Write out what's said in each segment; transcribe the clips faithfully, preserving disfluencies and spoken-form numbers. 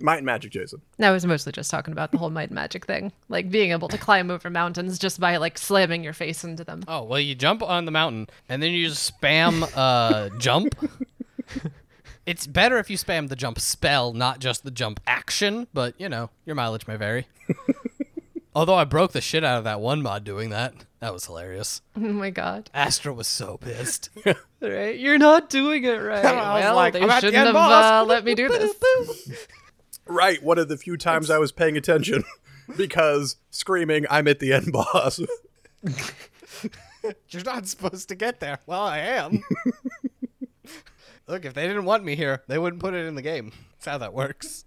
Might and Magic, Jason. No, I was mostly just talking about the whole Might and Magic thing. Like, being able to climb over mountains just by, like, slamming your face into them. Oh, well, you jump on the mountain, and then you just spam uh, jump. It's better if you spam the jump spell, not just the jump action, but, you know, your mileage may vary. Although I broke the shit out of that one mod doing that. That was hilarious. Oh, my God. Astra was so pissed. Right? You're not doing it right. I well, like, they I'm shouldn't the have uh, let me do this. Right, one of the few times I was paying attention because screaming, I'm at the end boss. You're not supposed to get there. Well, I am. Look, if they didn't want me here, they wouldn't put it in the game. That's how that works.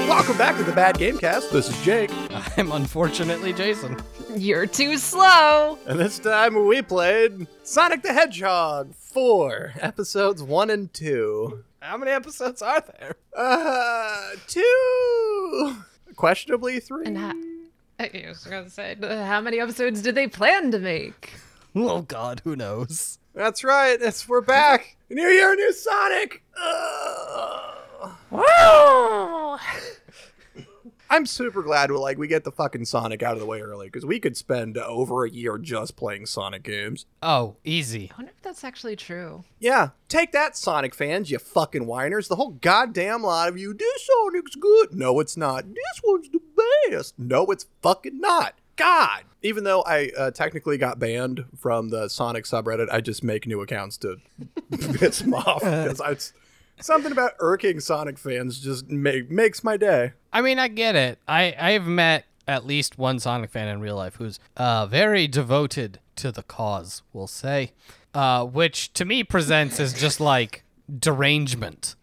Welcome back to the Bad Gamecast. This is Jake. I'm unfortunately Jason. You're too slow. And this time we played Sonic the Hedgehog four, episodes one and two. How many episodes are there? Uh, two. Questionably three. And ha- I was going to say, how many episodes did they plan to make? Oh God, who knows? That's right. It's we're back. New year, new Sonic. Ugh. Woo! I'm super glad we like we get the fucking Sonic out of the way early because we could spend over a year just playing Sonic games. Oh, easy. I wonder if that's actually true. Yeah, take that, Sonic fans, you fucking whiners. The whole goddamn lot of you. This Sonic's good. No, it's not. This one's the best. No, it's fucking not. God. Even though I uh, technically got banned from the Sonic subreddit, I just make new accounts to piss them off because I. Something about irking Sonic fans just make, makes my day. I mean, I get it. I, I've met at least one Sonic fan in real life who's uh, very devoted to the cause, we'll say, uh, which to me presents as just like derangement.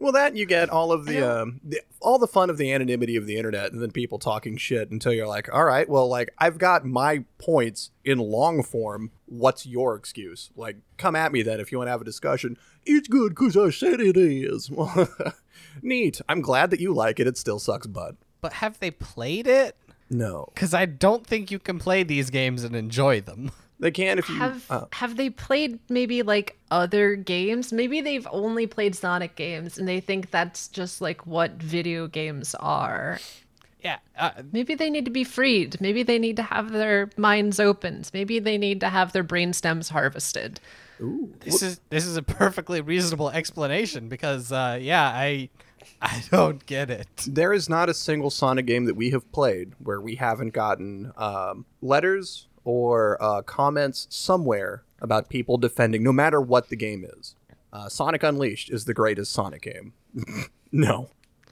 Well, that you get all of the, um, the all the fun of the anonymity of the internet and then people talking shit until you're like, all right, well, like I've got my points in long form. What's your excuse? Like, come at me then if you want to have a discussion. It's good because I said it is. Neat. I'm glad that you like it. It still sucks, bud. But have they played it? No. Because I don't think you can play these games and enjoy them. They can if you have. Uh, have they played maybe like other games? Maybe they've only played Sonic games and they think that's just like what video games are. Yeah. Uh, maybe they need to be freed. Maybe they need to have their minds opened. Maybe they need to have their brain stems harvested. Ooh. This is this is a perfectly reasonable explanation because uh, yeah, I. I don't get it. There is not a single Sonic game that we have played where we haven't gotten um, letters or uh, comments somewhere about people defending, no matter what the game is. Uh, Sonic Unleashed is the greatest Sonic game. No.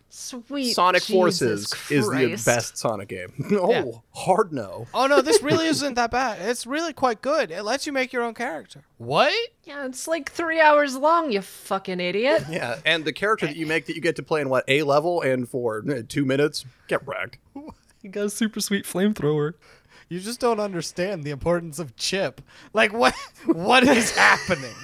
Sweet Sonic Jesus Forces Christ. Is the best Sonic game. Oh, yeah. Hard no. Oh, no, this really isn't that bad. It's really quite good. It lets you make your own character. What? Yeah, it's like three hours long, you fucking idiot. Yeah, and the character that you make that you get to play in, what, A level and for uh, two minutes? Get wrecked. You got a super sweet flamethrower. You just don't understand the importance of Chip. Like, what? What is happening?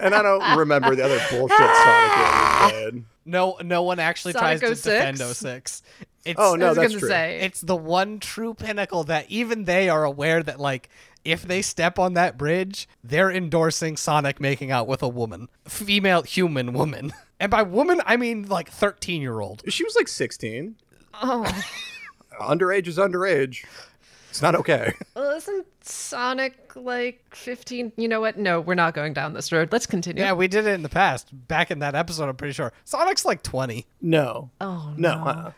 And I don't remember the other bullshit Sonic game we played. No, no one actually Sonic tries to defend oh six. It's, oh, no, that's true. Say. It's the one true pinnacle that even they are aware that, like, if they step on that bridge, they're endorsing Sonic making out with a woman. Female, human woman. And by woman, I mean, like, thirteen-year-old. She was, like, sixteen. Oh. Underage is underage. It's not okay. Well, isn't Sonic like fifteen? You know what? No, we're not going down this road. Let's continue. Yeah, we did it in the past. Back in that episode, I'm pretty sure. Sonic's like twenty. No. Oh, no. No. Uh-uh.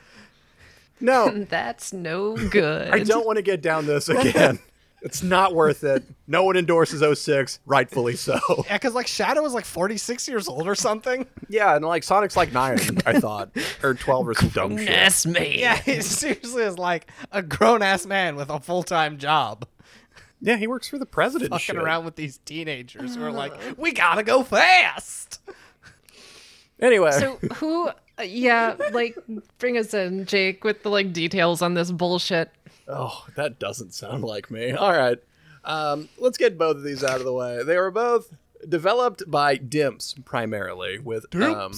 No. That's no good. I don't want to get down this again. It's not worth it. No one endorses oh six, rightfully so. Yeah, because like Shadow is like forty-six years old or something. Yeah, and like Sonic's like nine, I thought. Or twelve or some dumb shit. Goodness me. Yeah, he seriously is like a grown-ass man with a full-time job. Yeah, he works for the president. Fucking shit. Around with these teenagers uh. who are like, we gotta go fast. Anyway. So who, uh, yeah, like bring us in, Jake, with the like details on this bullshit. Oh, that doesn't sound like me. All right. Um, let's get both of these out of the way. They were both developed by Dimps primarily with um,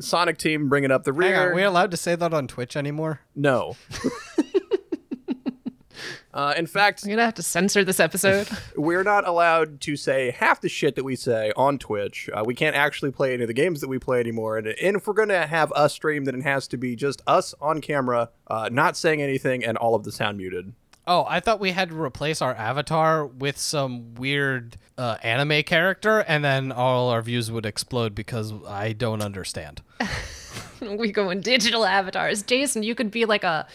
Sonic Team bringing up the rear. Hang on, are we allowed to say that on Twitch anymore? No. Uh, in fact, we're gonna have to censor this episode. We're not allowed to say half the shit that we say on Twitch. Uh, we can't actually play any of the games that we play anymore. And, and if we're gonna have us stream, then it has to be just us on camera, uh, not saying anything, and all of the sound muted. Oh, I thought we had to replace our avatar with some weird uh, anime character, and then all our views would explode because I don't understand. We go in digital avatars. Jason, you could be like a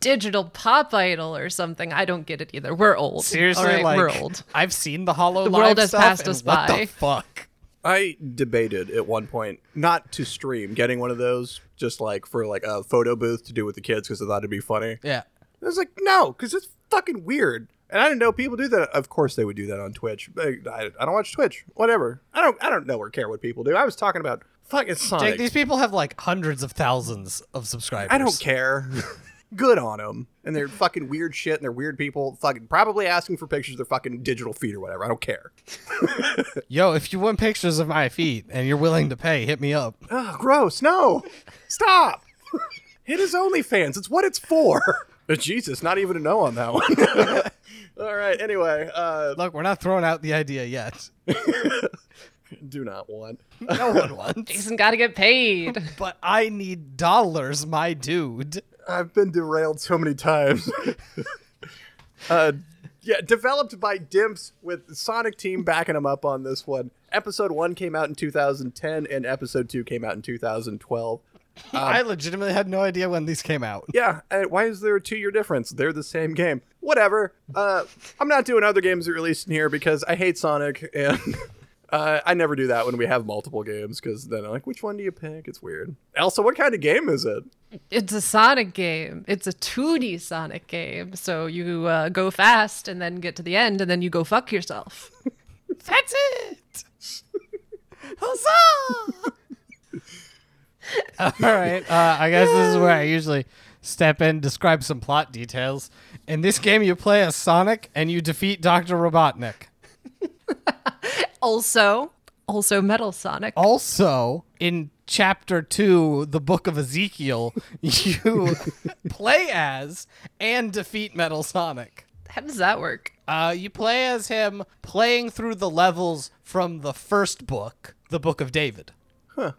digital pop idol or something. I don't get it either. We're old. Seriously, right, like, we're old. I've seen the Hollow Live. The world has stuff, passed us by. What the fuck? I debated at one point not to stream, getting one of those just like for like a photo booth to do with the kids because I thought it'd be funny. Yeah. I was like, no, because it's fucking weird. And I didn't know people do that. Of course they would do that on Twitch. I, I, I don't watch Twitch. Whatever. I don't I don't know or care what people do. I was talking about fucking Sonic. Jake, these people have like hundreds of thousands of subscribers. I don't care. Good on them. And they're fucking weird shit and they're weird people fucking probably asking for pictures of their fucking digital feet or whatever. I don't care. Yo, if you want pictures of my feet and you're willing to pay, hit me up. Oh, gross. No. Stop. Hit his OnlyFans. It's what it's for. Jesus, not even a no on that one. All right, anyway. Uh, Look, we're not throwing out the idea yet. Do not want. No one wants. Jason got to get paid. But I need dollars, my dude. I've been derailed so many times. uh, yeah, developed by Dimps with Sonic Team backing them up on this one. Episode one came out in two thousand ten, and Episode two came out in two thousand twelve. Um, I legitimately had no idea when these came out. Yeah, and why is there a two-year difference? They're the same game. Whatever. Uh, I'm not doing other games that released in here because I hate Sonic, and uh, I never do that when we have multiple games because then I'm like, which one do you pick? It's weird. Elsa, what kind of game is it? It's a Sonic game. It's a two D Sonic game. So you uh, go fast and then get to the end, and then you go fuck yourself. That's it! Huzzah! All right, uh, I guess this is where I usually step in, describe some plot details. In this game, you play as Sonic and you defeat Doctor Robotnik. also, also Metal Sonic. Also, in Chapter two, the Book of Ezekiel, you play as and defeat Metal Sonic. How does that work? Uh, you play as him playing through the levels from the first book, the Book of David. Huh.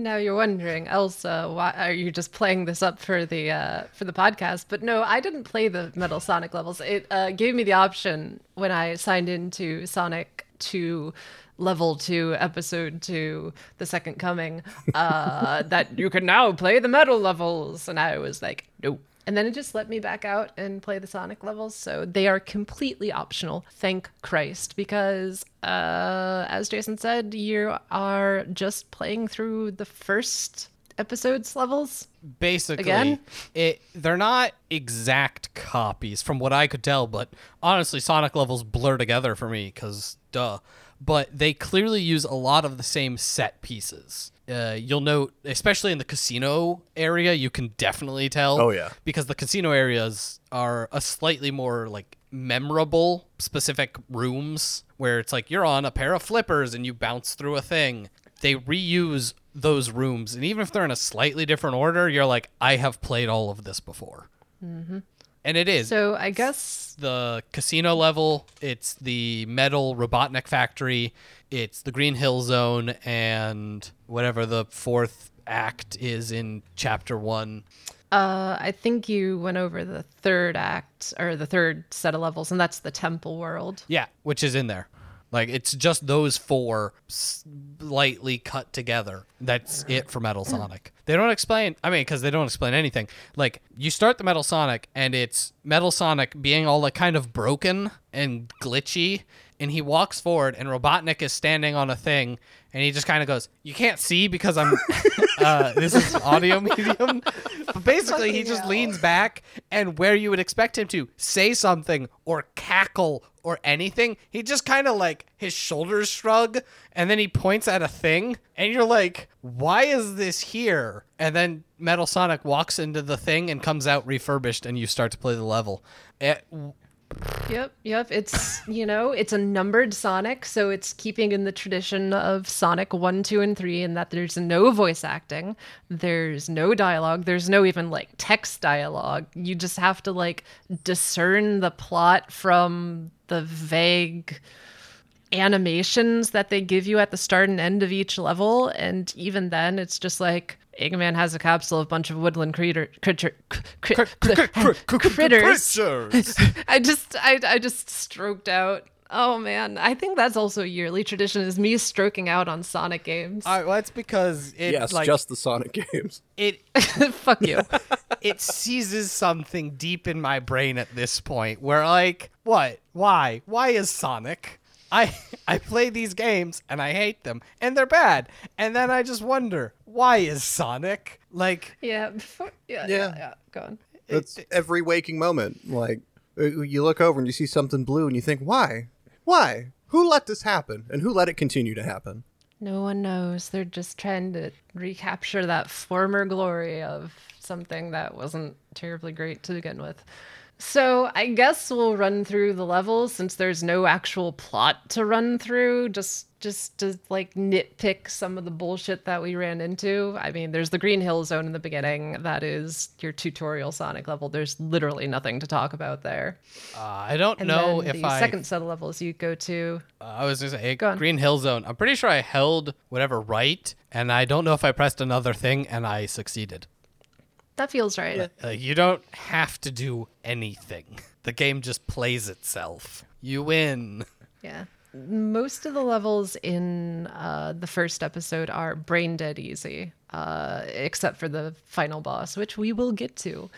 Now you're wondering, Elsa, why are you just playing this up for the uh, for the podcast? But no, I didn't play the Metal Sonic levels. It uh, gave me the option when I signed into Sonic to Level two, Episode two, The Second Coming, uh, that you can now play the metal levels. And I was like, nope. And then it just let me back out and play the Sonic levels. So they are completely optional. Thank Christ. Because uh, as Jason said, you are just playing through the first episode's levels. Basically. Again. It, they're not exact copies from what I could tell. But honestly, Sonic levels blur together for me because duh. But they clearly use a lot of the same set pieces. Uh, you'll note, especially in the casino area, you can definitely tell. Oh, yeah. Because the casino areas are a slightly more, like, memorable specific rooms where it's like you're on a pair of flippers and you bounce through a thing. They reuse those rooms. And even if they're in a slightly different order, you're like, I have played all of this before. Mm-hmm. And it is. So I guess the casino level, it's the metal Robotnik factory, it's the Green Hill Zone, and whatever the fourth act is in Chapter One. Uh, I think you went over the third act or the third set of levels, and that's the Temple World. Yeah, which is in there. Like it's just those four slightly cut together. That's it for Metal Sonic. They don't explain, I mean, because they don't explain anything. Like, you start the Metal Sonic, and it's Metal Sonic being all, like, kind of broken and glitchy, and he walks forward, and Robotnik is standing on a thing, and he just kind of goes, you can't see because I'm, uh, this is audio medium. But basically, he just leans back, and where you would expect him to say something or cackle or anything, he just kind of, like, his shoulders shrug, and then he points at a thing, and you're like, why is this here? And then Metal Sonic walks into the thing and comes out refurbished, and you start to play the level. It, Yep, yep. It's, you know, it's a numbered Sonic, so it's keeping in the tradition of Sonic one, two, and three in that there's no voice acting, there's no dialogue, there's no even, like, text dialogue. You just have to, like, discern the plot from the vague animations that they give you at the start and end of each level, and even then, it's just like, Eggman has a capsule of a bunch of woodland critter, critter, critter, critters. I just, I, I just stroked out. Oh man, I think that's also a yearly tradition, is me stroking out on Sonic games. All right, well, that's because it, yes, like, just the Sonic games. It fuck you. It seizes something deep in my brain at this point, where like, what, why, why is Sonic? I I play these games and I hate them and they're bad, and then I just wonder, why is Sonic like? Yeah, before, yeah, yeah, yeah, yeah. Go on. It's every waking moment. Like, you look over and you see something blue and you think, why, why? Who let this happen and who let it continue to happen? No one knows. They're just trying to recapture that former glory of something that wasn't terribly great to begin with. So I guess we'll run through the levels, since there's no actual plot to run through, just just to like nitpick some of the bullshit that we ran into. I mean, there's the Green Hill Zone in the beginning. That is your tutorial Sonic level. There's literally nothing to talk about there. Uh, I don't and know if the I... the second set of levels you go to... Uh, I was going to say, go Green Hill Zone. I'm pretty sure I held whatever right, and I don't know if I pressed another thing, and I succeeded. That feels right. Uh, you don't have to do anything. The game just plays itself. You win. Yeah. Most of the levels in uh, the first episode are brain dead easy, uh, except for the final boss, which we will get to.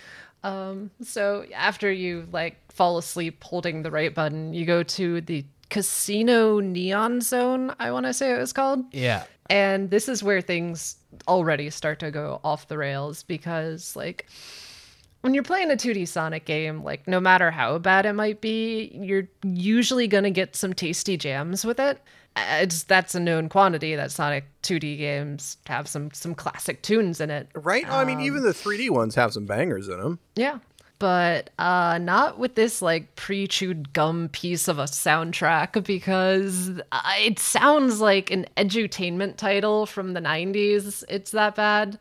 Um, so after you like fall asleep holding the right button, you go to the Casino Neon Zone, I want to say it was called. Yeah. And this is where things already start to go off the rails, because like when you're playing a two D Sonic game, like no matter how bad it might be, you're usually going to get some tasty jams with it. It's that's a known quantity that Sonic two D games have some some classic tunes in it. Right? Um, I mean, even the three D ones have some bangers in them. Yeah. But uh, not with this like pre-chewed gum piece of a soundtrack, because it sounds like an edutainment title from the nineties. It's that bad.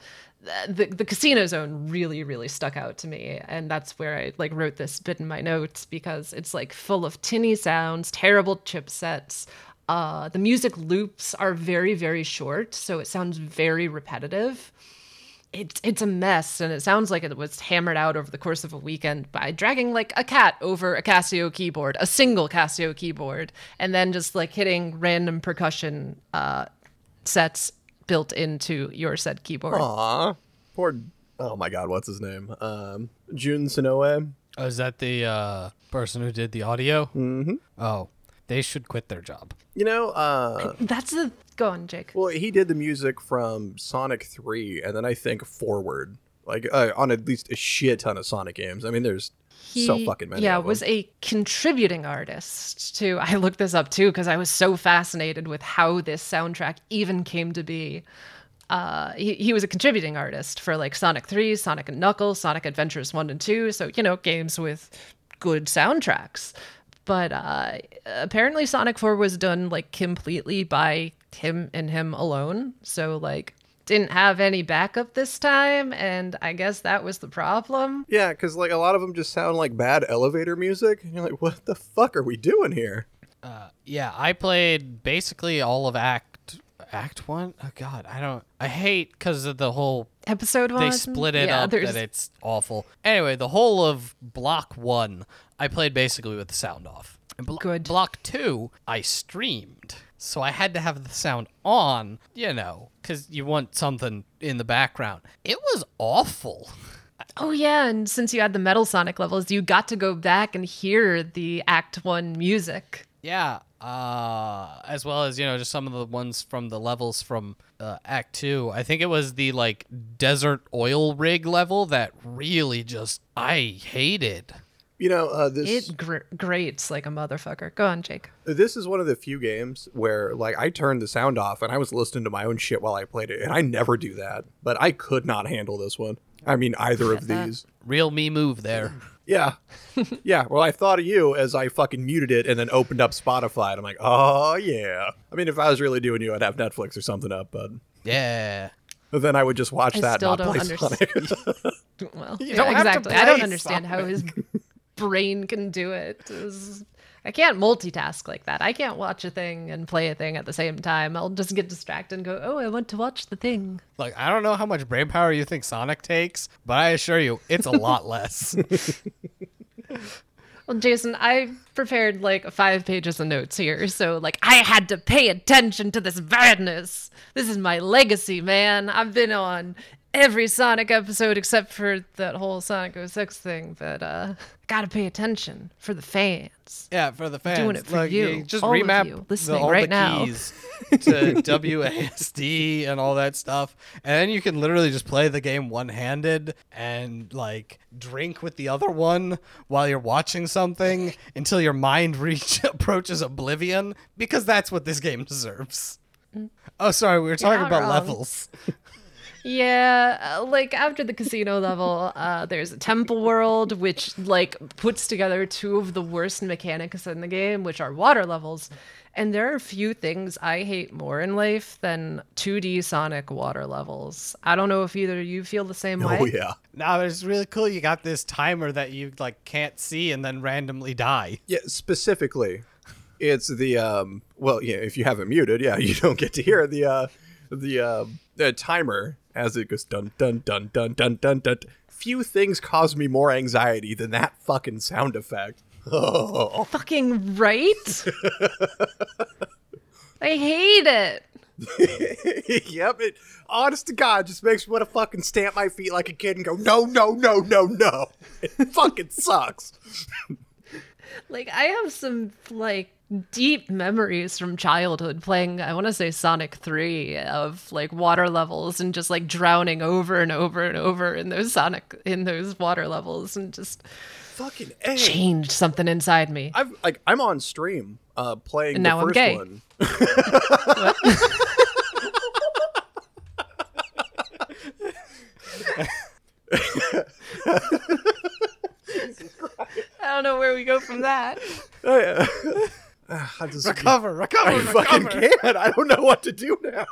The, the Casino Zone really, really stuck out to me. And that's where I like wrote this bit in my notes, because it's like full of tinny sounds, terrible chipsets. Uh, the music loops are very, very short, so it sounds very repetitive. It's it's a mess, and it sounds like it was hammered out over the course of a weekend by dragging like a cat over a Casio keyboard, a single Casio keyboard, and then just like hitting random percussion uh, sets built into your said keyboard. Aww. Poor, oh my god, what's his name? Um, Jun Sanoe. Oh, is that the uh, person who did the audio? Mm-hmm. Oh, they should quit their job. You know, uh... That's the... Go on, Jake. Well, he did the music from Sonic three, and then I think forward. Like, uh, on at least a shit ton of Sonic games. I mean, there's he, so fucking many. Yeah, of them. Was a contributing artist to... I looked this up, too, because I was so fascinated with how this soundtrack even came to be. Uh, he, he was a contributing artist for, like, Sonic three, Sonic and Knuckles, Sonic Adventures one and two, so, you know, games with good soundtracks. But uh, apparently Sonic four was done like completely by him and him alone. So like didn't have any backup this time. And I guess that was the problem. Yeah, because like a lot of them just sound like bad elevator music. And you're like, what the fuck are we doing here? Uh, yeah, I played basically all of Act Act one. Oh, God, I don't. I hate because of the whole episode one. They split it yeah, up there's... and it's awful. Anyway, the whole of block one. I played basically with the sound off. And blo- Good. Block two, I streamed. So I had to have the sound on, you know, because you want something in the background. It was awful. Oh, yeah. And since you had the Metal Sonic levels, you got to go back and hear the Act one music. Yeah. Uh, as well as, you know, just some of the ones from the levels from uh, Act two. I think it was the, like, desert oil rig level that really just, I hated. You know, uh, this... It gr- grates like a motherfucker. Go on, Jake. This is one of the few games where, like, I turned the sound off and I was listening to my own shit while I played it, and I never do that, but I could not handle this one. I mean, either of these. Real me move there. Yeah. Yeah. Well, I thought of you as I fucking muted it and then opened up Spotify. And I'm like, oh, yeah. I mean, if I was really doing you, I'd have Netflix or something up. But yeah. But then I would just watch I that still and not don't play understand. Sonic. Well, you yeah, don't exactly. I don't understand Sonic. How his brain can do it. It was... I can't multitask like that. I can't watch a thing and play a thing at the same time. I'll just get distracted and go, oh, I want to watch the thing. Look, I don't know how much brain power you think Sonic takes, but I assure you, it's a lot less. Well, Jason, I prepared like five pages of notes here. So like I had to pay attention to this madness. This is my legacy, man. I've been on every Sonic episode except for that whole Sonic oh six thing. But uh, got to pay attention for the fans. Yeah, for the fans. Doing it for like, you. you. Just all remap of you listening the, all right the now. Keys to W A S D and all that stuff. And then you can literally just play the game one-handed and like drink with the other one while you're watching something until your mind reach approaches oblivion, because that's what this game deserves. Oh, sorry, we were talking about wrong. levels. Yeah, like after the casino level, uh, there's a Temple World, which like puts together two of the worst mechanics in the game, which are water levels. And there are few things I hate more in life than two D Sonic water levels. I don't know if either of you feel the same oh, way. Oh, yeah. No, it's really cool. You got this timer that you like can't see and then randomly die. Yeah, specifically. It's the, um, well, yeah, if you haven't muted, yeah, you don't get to hear the, uh, the, uh, the timer as it goes dun, dun, dun, dun, dun, dun, dun. Few things cause me more anxiety than that fucking sound effect. Oh. Fucking right? I hate it. Yep, it, honest to God, just makes me want to fucking stamp my feet like a kid and go, no, no, no, no, no. It fucking sucks. Like, I have some, like, deep memories from childhood playing, I want to say Sonic three, of like water levels and just like drowning over and over and over in those Sonic, in those water levels, and just fucking A. changed something inside me. I've like I'm on stream uh, playing and the now first I'm gay. one. I don't know where we go from that. Oh yeah. I just, recover, recover, I recover. fucking can't. I don't know what to do now.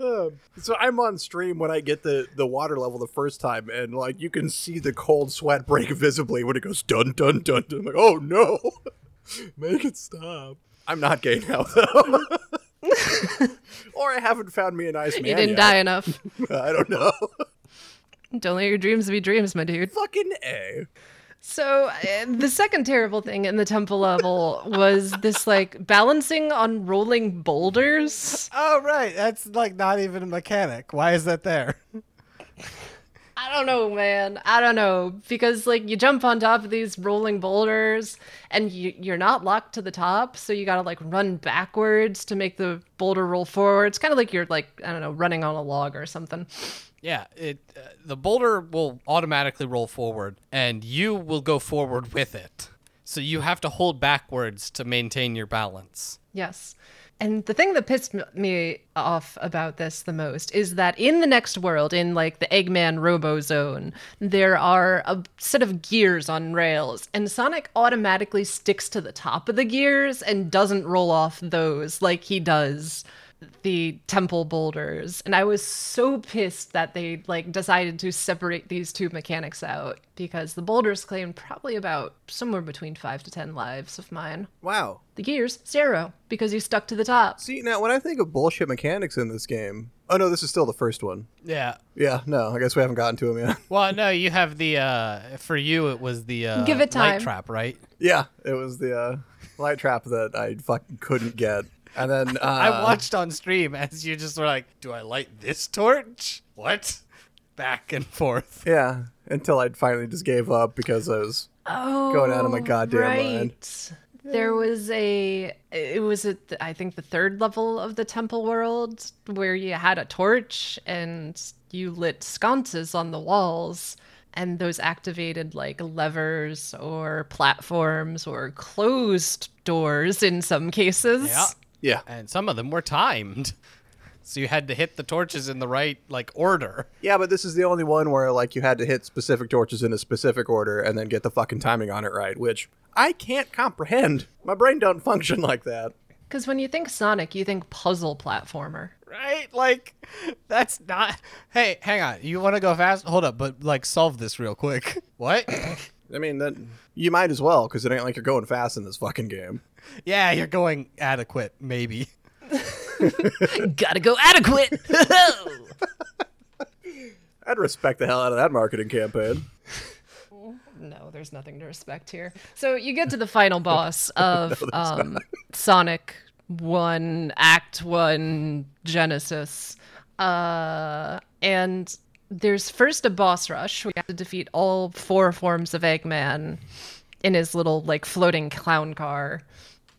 um, so I'm on stream when I get the, the water level the first time, and like you can see the cold sweat break visibly when it goes dun dun dun dun. I'm like, oh no, make it stop. I'm not gay now though, or I haven't found me a nice man. You didn't yet. die enough. I don't know. Don't let your dreams be dreams, my dude. Fucking A. So uh, the second terrible thing in the temple level was this like balancing on rolling boulders. Oh, right. That's like not even a mechanic. Why is that there? I don't know, man. I don't know. Because like you jump on top of these rolling boulders and you, you're not locked to the top. So you got to like run backwards to make the boulder roll forward. It's kind of like you're like, I don't know, running on a log or something. Yeah, it uh, the boulder will automatically roll forward, and you will go forward with it. So you have to hold backwards to maintain your balance. Yes. And the thing that pissed me off about this the most is that in the next world, in like the Eggman Robo Zone, there are a set of gears on rails, and Sonic automatically sticks to the top of the gears and doesn't roll off those like he does the temple boulders. And I was so pissed that they like decided to separate these two mechanics out, because the boulders claimed probably about somewhere between five to ten lives of mine. Wow. The gears, zero, because you stuck to the top. See, now when I think of bullshit mechanics in this game, oh no, this is still the first one. Yeah. Yeah, no, I guess we haven't gotten to them yet. Well, no, you have the, uh, for you it was the uh, Give it time. light trap, right? Yeah, it was the uh, light trap that I fucking couldn't get. And then uh, I watched on stream as you just were like, do I light this torch? What? Back and forth. Yeah, until I finally just gave up because I was oh, going out of my goddamn right. mind. There was a, it was at I think the third level of the temple world where you had a torch and you lit sconces on the walls. And those activated like levers or platforms or closed doors in some cases. Yeah. Yeah. And some of them were timed. so you had to hit the torches in the right, like, order. Yeah, but this is the only one where, like, you had to hit specific torches in a specific order and then get the fucking timing on it right, which I can't comprehend. My brain don't function like that. Because when you think Sonic, you think puzzle platformer. Right? Like, that's not... Hey, hang on. You want to go fast? Hold up, but, like, solve this real quick. What? I mean, that you might as well, because it ain't like you're going fast in this fucking game. Yeah, you're going adequate, maybe. Gotta go adequate! I'd respect the hell out of that marketing campaign. No, there's nothing to respect here. So you get to the final boss of no, um, Sonic one, Act one, Genesis. Uh, and there's first a boss rush. We have to defeat all four forms of Eggman in his little, like, floating clown car.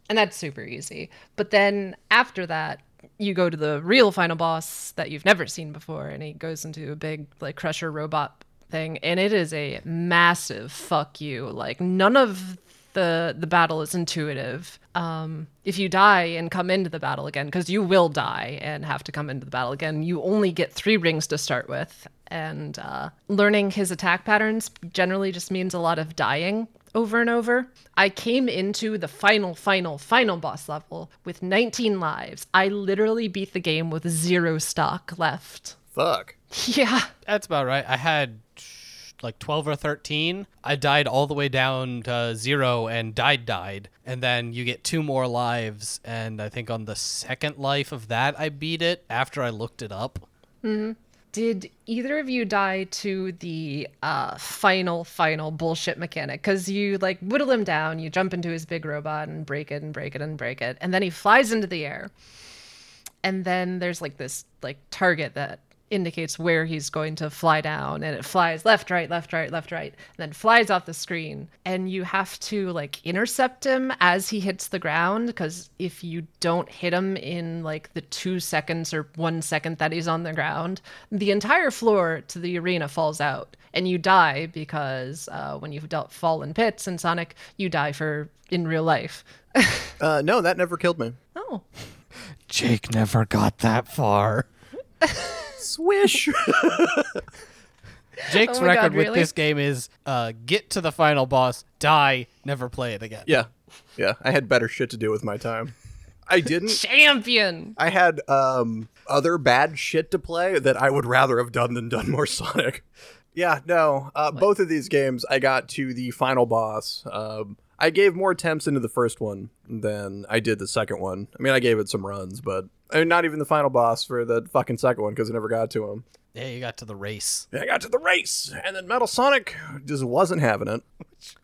And that's super easy. But then after that, you go to the real final boss that you've never seen before. And he goes into a big, like, crusher robot thing. And it is a massive fuck you. Like, none of the the battle is intuitive. Um, if you die and come into the battle again, because you will die and have to come into the battle again, you only get three rings to start with. And uh, learning his attack patterns generally just means a lot of dying over and over. I came into the final, final, final boss level with nineteen lives. I literally beat the game with zero stock left. Fuck. Yeah. That's about right. I had like twelve or thirteen. I died all the way down to zero and died died. And then you get two more lives. And I think on the second life of that, I beat it after I looked it up. Mm-hmm. Did either of you die to the uh, final, final bullshit mechanic? Because you, like, whittle him down, you jump into his big robot and break it and break it and break it. And then he flies into the air. And then there's, like, this, like, target that indicates where he's going to fly down, and it flies left, right, left, right, left, right, and then flies off the screen, and you have to, like, intercept him as he hits the ground, because if you don't hit him in, like, the two seconds or one second that he's on the ground, the entire floor to the arena falls out, and you die, because uh, when you've dealt fall in pits in Sonic, you die for in real life. uh, no, that never killed me. Oh. Jake never got that far. Swish. Jake's oh record God, really? with this game is uh, get to the final boss, die, never play it again. Yeah. Yeah. I had better shit to do with my time. I didn't. Champion. I had um, other bad shit to play that I would rather have done than done more Sonic. Yeah, no. Uh, both of these games, I got to the final boss. Um, I gave more attempts into the first one than I did the second one. I mean, I gave it some runs, but... I mean, not even the final boss for the fucking second one, because I never got to him. Yeah, you got to the race. Yeah, I got to the race! And then Metal Sonic just wasn't having it.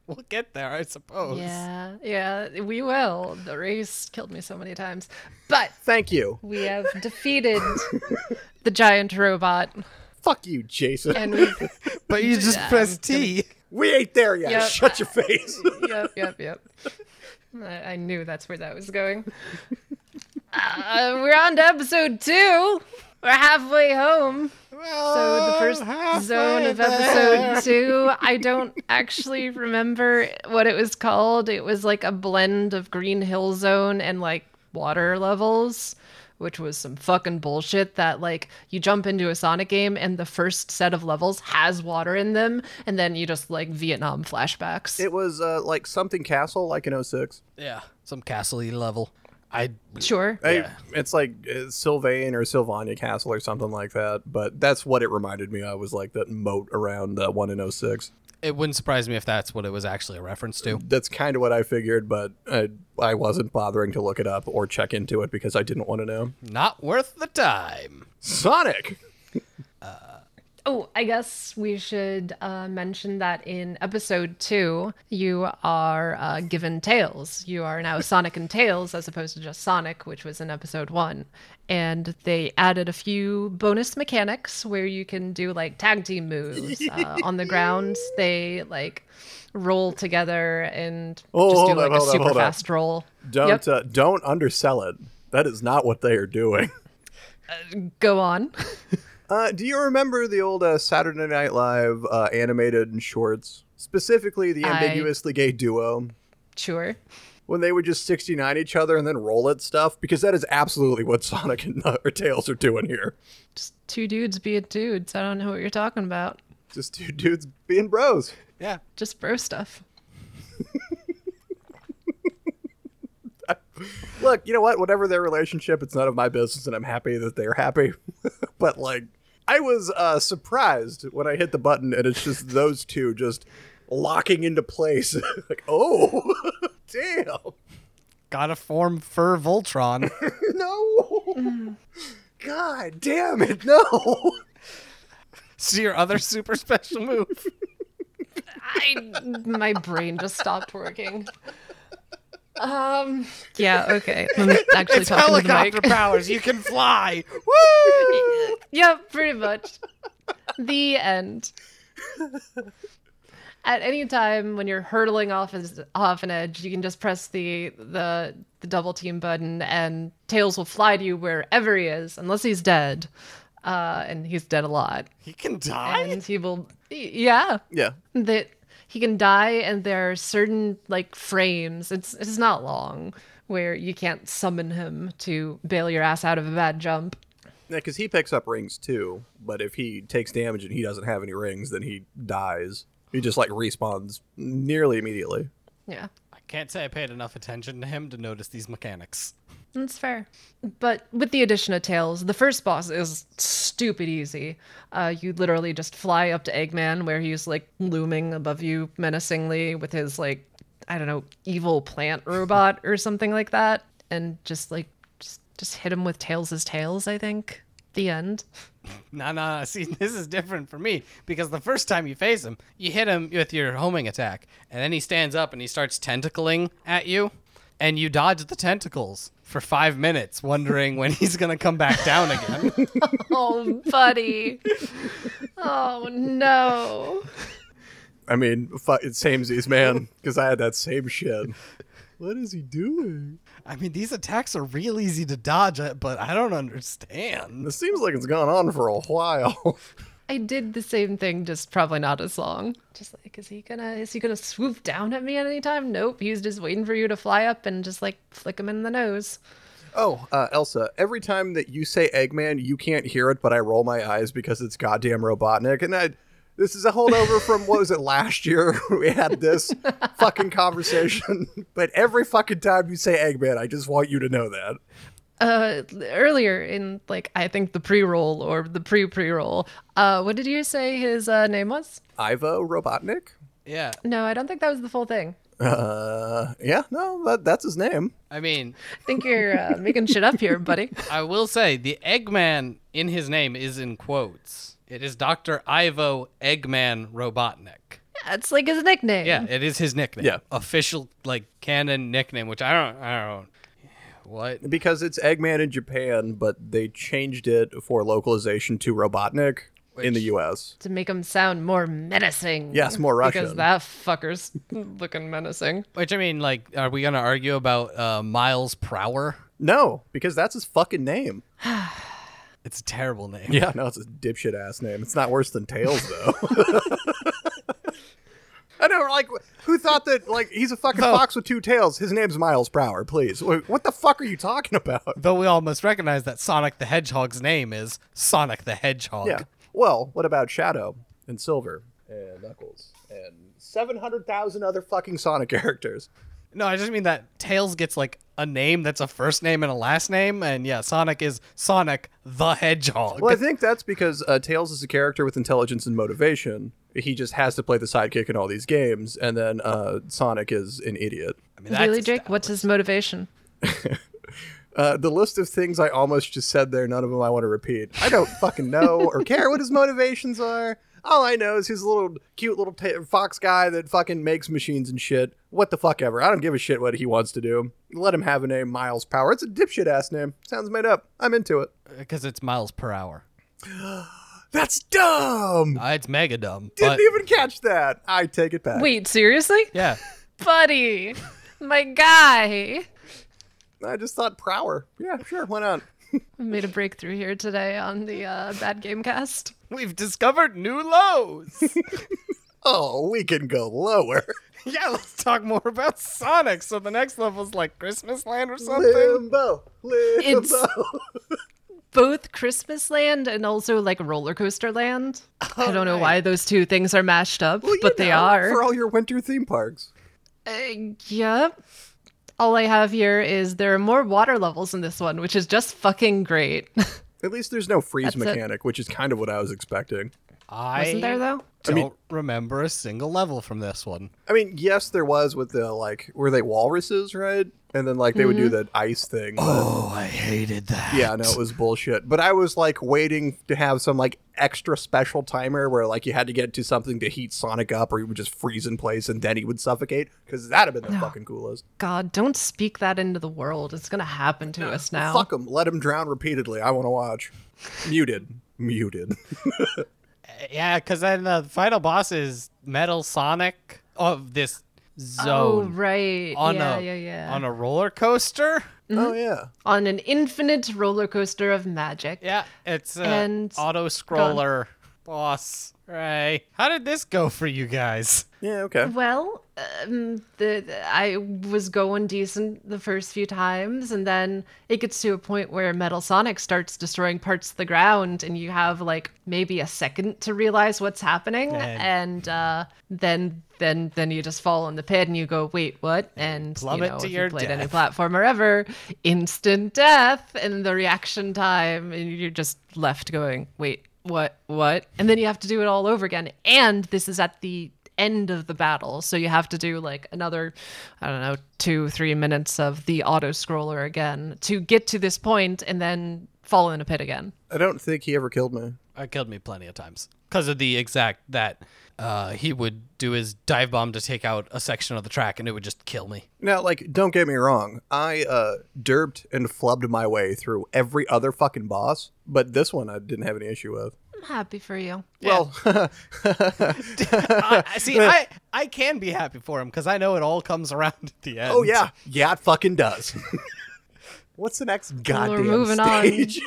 We'll get there, I suppose. Yeah, yeah, we will. The race killed me so many times. But... Thank you. We have defeated the giant robot. Fuck you, Jason. And we... But you just yeah, pressed T. Gonna... We ain't there yet. Yep. Shut your face. Yep, yep, yep. I, I knew that's where that was going. Uh, we're on to episode two. We're halfway home. So the first zone of episode two, I don't actually remember what it was called. It was like a blend of Green Hill Zone and like water levels, which was some fucking bullshit that like you jump into a Sonic game and the first set of levels has water in them. And then you just like Vietnam flashbacks. It was uh, like something castle, like in oh six. Yeah, some castle-y level. I sure. I, yeah. It's like it's Sylvain or Sylvania Castle or something like that. But that's what it reminded me of, was like that moat around that one in oh six. It wouldn't surprise me if that's what it was actually a reference to. That's kind of what I figured, but I, I wasn't bothering to look it up or check into it because I didn't want to know. Not worth the time. Sonic! uh Oh, I guess we should uh, mention that in episode two, you are uh, given Tails. You are now Sonic and Tails as opposed to just Sonic, which was in episode one. And they added a few bonus mechanics where you can do like tag team moves uh, on the ground. They like roll together and oh, just do like up, a super up, fast up. roll. Don't yep. uh, don't undersell it. That is not what they are doing. Uh, go on. Uh, do you remember the old uh, Saturday Night Live uh, animated shorts? Specifically, the ambiguously I... gay duo. Sure. when they would just sixty-nine each other and then roll at stuff, because that is absolutely what Sonic and uh, or Tails are doing here. Just two dudes being dudes. I don't know what you're talking about. Just two dudes being bros. Yeah. Just bro stuff. Look, you know what? Whatever their relationship, it's none of my business, and I'm happy that they're happy. But, like, I was uh, surprised when I hit the button, and it's just those two just locking into place. Like, oh, damn. Gotta form Fur Voltron. No. Mm. God damn it, no. See your other super special move. I, my brain just stopped working. Um. Yeah. Okay. Let me actually it's talk to the mic. Helicopter powers. You can fly. Woo! Yeah. Pretty much. The end. At any time when you're hurtling off as, off an edge, you can just press the the the double team button, and Tails will fly to you wherever he is, unless he's dead. Uh, and he's dead a lot. He can die. And he will. Yeah. Yeah. That. He can die, and there are certain, like, frames, it's it's not long, where you can't summon him to bail your ass out of a bad jump. Yeah, because he picks up rings, too, but if he takes damage and he doesn't have any rings, then he dies. He just, like, respawns nearly immediately. Yeah. I can't say I paid enough attention to him to notice these mechanics. That's fair. But with the addition of Tails, the first boss is stupid easy. Uh, you literally just fly up to Eggman, where he's, like, looming above you menacingly with his, like, I don't know, evil plant robot or something like that. And just, like, just, just hit him with Tails' tails, I think. The end. No, no, no. See, this is different for me, because the first time you face him, you hit him with your homing attack, and then he stands up and he starts tentacling at you, and you dodge the tentacles for five minutes, wondering when he's going to come back down again. Oh, buddy. Oh, no. I mean, it's samesies, man, because I had that same shit. What is he doing? I mean, these attacks are real easy to dodge, but I don't understand. This seems like it's gone on for a while. I did the same thing, just probably not as long. Just like, is he gonna is he gonna swoop down at me at any time? Nope, he's just waiting for you to fly up and just, like, flick him in the nose. Oh, uh, Elsa, every time that you say Eggman, you can't hear it, but I roll my eyes because it's goddamn Robotnik. And I, this is a holdover from, what was it, last year? We had this fucking conversation. But every fucking time you say Eggman, I just want you to know that. Uh, earlier in, like, I think the pre-roll or the pre-pre-roll, uh, what did you say his uh, name was? Ivo Robotnik? Yeah. No, I don't think that was the full thing. Uh, yeah, no, that, that's his name. I mean... I think you're uh, making shit up here, buddy. I will say, the Eggman in his name is in quotes. It is Doctor Ivo Eggman Robotnik. Yeah, it's like his nickname. Yeah, it is his nickname. Yeah. Official, like, canon nickname, which I don't... I don't What? Because it's Eggman in Japan, but they changed it for localization to Robotnik Which, in the U S to make him sound more menacing. Yes, more Russian. Because that fucker's looking menacing. Which, I mean, like, are we going to argue about uh, Miles Prower? No, because that's his fucking name. It's a terrible name. Yeah, no, it's a dipshit ass name. It's not worse than Tails, though. I know, like, who thought that, like, he's a fucking Though, fox with two tails? His name's Miles Prower, please. What the fuck are you talking about? Though we all must recognize that Sonic the Hedgehog's name is Sonic the Hedgehog. Yeah. Well, what about Shadow and Silver and Knuckles and seven hundred thousand other fucking Sonic characters? No, I just mean that Tails gets, like, a name that's a first name and a last name, and yeah, Sonic is Sonic the Hedgehog. Well, I think that's because uh, Tails is a character with intelligence and motivation. He just has to play the sidekick in all these games, and then uh, Sonic is an idiot. I mean, really, Jake? What's his motivation? uh, the list of things I almost just said there, none of them I want to repeat. I don't fucking know or care what his motivations are. All I know is he's a little cute little t- fox guy that fucking makes machines and shit. What the fuck ever. I don't give a shit what he wants to do. Let him have a name, Miles Prower. It's a dipshit ass name. Sounds made up. I'm into it. Because it's miles per hour. That's dumb. Uh, it's mega dumb. Didn't but... even catch that. I take it back. Wait, seriously? Yeah. Buddy. My guy. I just thought Prower. Yeah, sure. Why not? We made a breakthrough here today on the uh, Bad Game Cast. We've discovered new lows. oh, we can go lower. Yeah, let's talk more about Sonic. So the next level's like Christmas Land or something. Limbo, limbo. It's both Christmas Land and also like Roller Coaster Land. Oh, I don't know right. why those two things are mashed up, well, but you know, they are. For all your winter theme parks. Uh, yeah. All I have here is there are more water levels in this one, which is just fucking great. At least there's no freeze That's mechanic, it. which is kind of what I was expecting. I Wasn't there, though? don't I mean, remember a single level from this one. I mean, yes, there was with the, like, were they walruses, right? And then, like, they mm-hmm. would do the ice thing. But, oh, I hated that. Yeah, no, it was bullshit. But I was, like, waiting to have some, like, extra special timer where, like, you had to get to something to heat Sonic up or he would just freeze in place and then he would suffocate. Because that'd have been the oh, fucking coolest. God, don't speak that into the world. It's going to happen to no, us now. Fuck him. Let him drown repeatedly. I want to watch. Muted. Muted. Yeah, because then the final boss is Metal Sonic of this zone. Oh, right. On yeah, a, yeah, yeah. On a roller coaster? Mm-hmm. Oh, yeah. On an infinite roller coaster of magic. Yeah, it's an auto-scroller boss. Right. How did this go for you guys? Yeah, okay. Well, um, the, the I was going decent the first few times, and then it gets to a point where Metal Sonic starts destroying parts of the ground, and you have, like, maybe a second to realize what's happening, Man. and uh, then then then you just fall in the pit, and you go, wait, what? And, you know, if you played death. any platformer ever, instant death, and the reaction time, and you're just left going, wait, what, what? And then you have to do it all over again. And this is at the end of the battle. So you have to do like another, I don't know, two, three minutes of the auto-scroller again to get to this point and then fall in a pit again. I don't think he ever killed me. I killed me plenty of times because of the exact that uh, he would do his dive bomb to take out a section of the track and it would just kill me. Now, like, don't get me wrong. I uh, derped and flubbed my way through every other fucking boss, but this one I didn't have any issue with. I'm happy for you. Yeah. Well, uh, see, I, I can be happy for him because I know it all comes around at the end. Oh, yeah. Yeah, it fucking does. What's the next goddamn well, moving stage?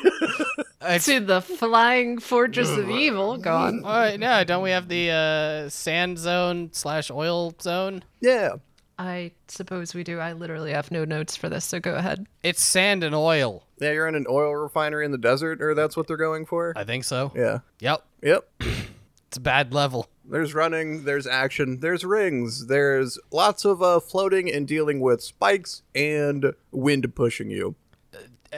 On to the Flying Fortress of Evil. Go on. All right, no, don't we have the uh, sand zone slash oil zone? Yeah. I suppose we do. I literally have no notes for this, so go ahead. It's sand and oil. Yeah, you're in an oil refinery in the desert, or that's what they're going for? I think so. Yeah. Yep. Yep. It's a bad level. There's running, there's action, there's rings, there's lots of uh, floating and dealing with spikes and wind pushing you. Uh, uh,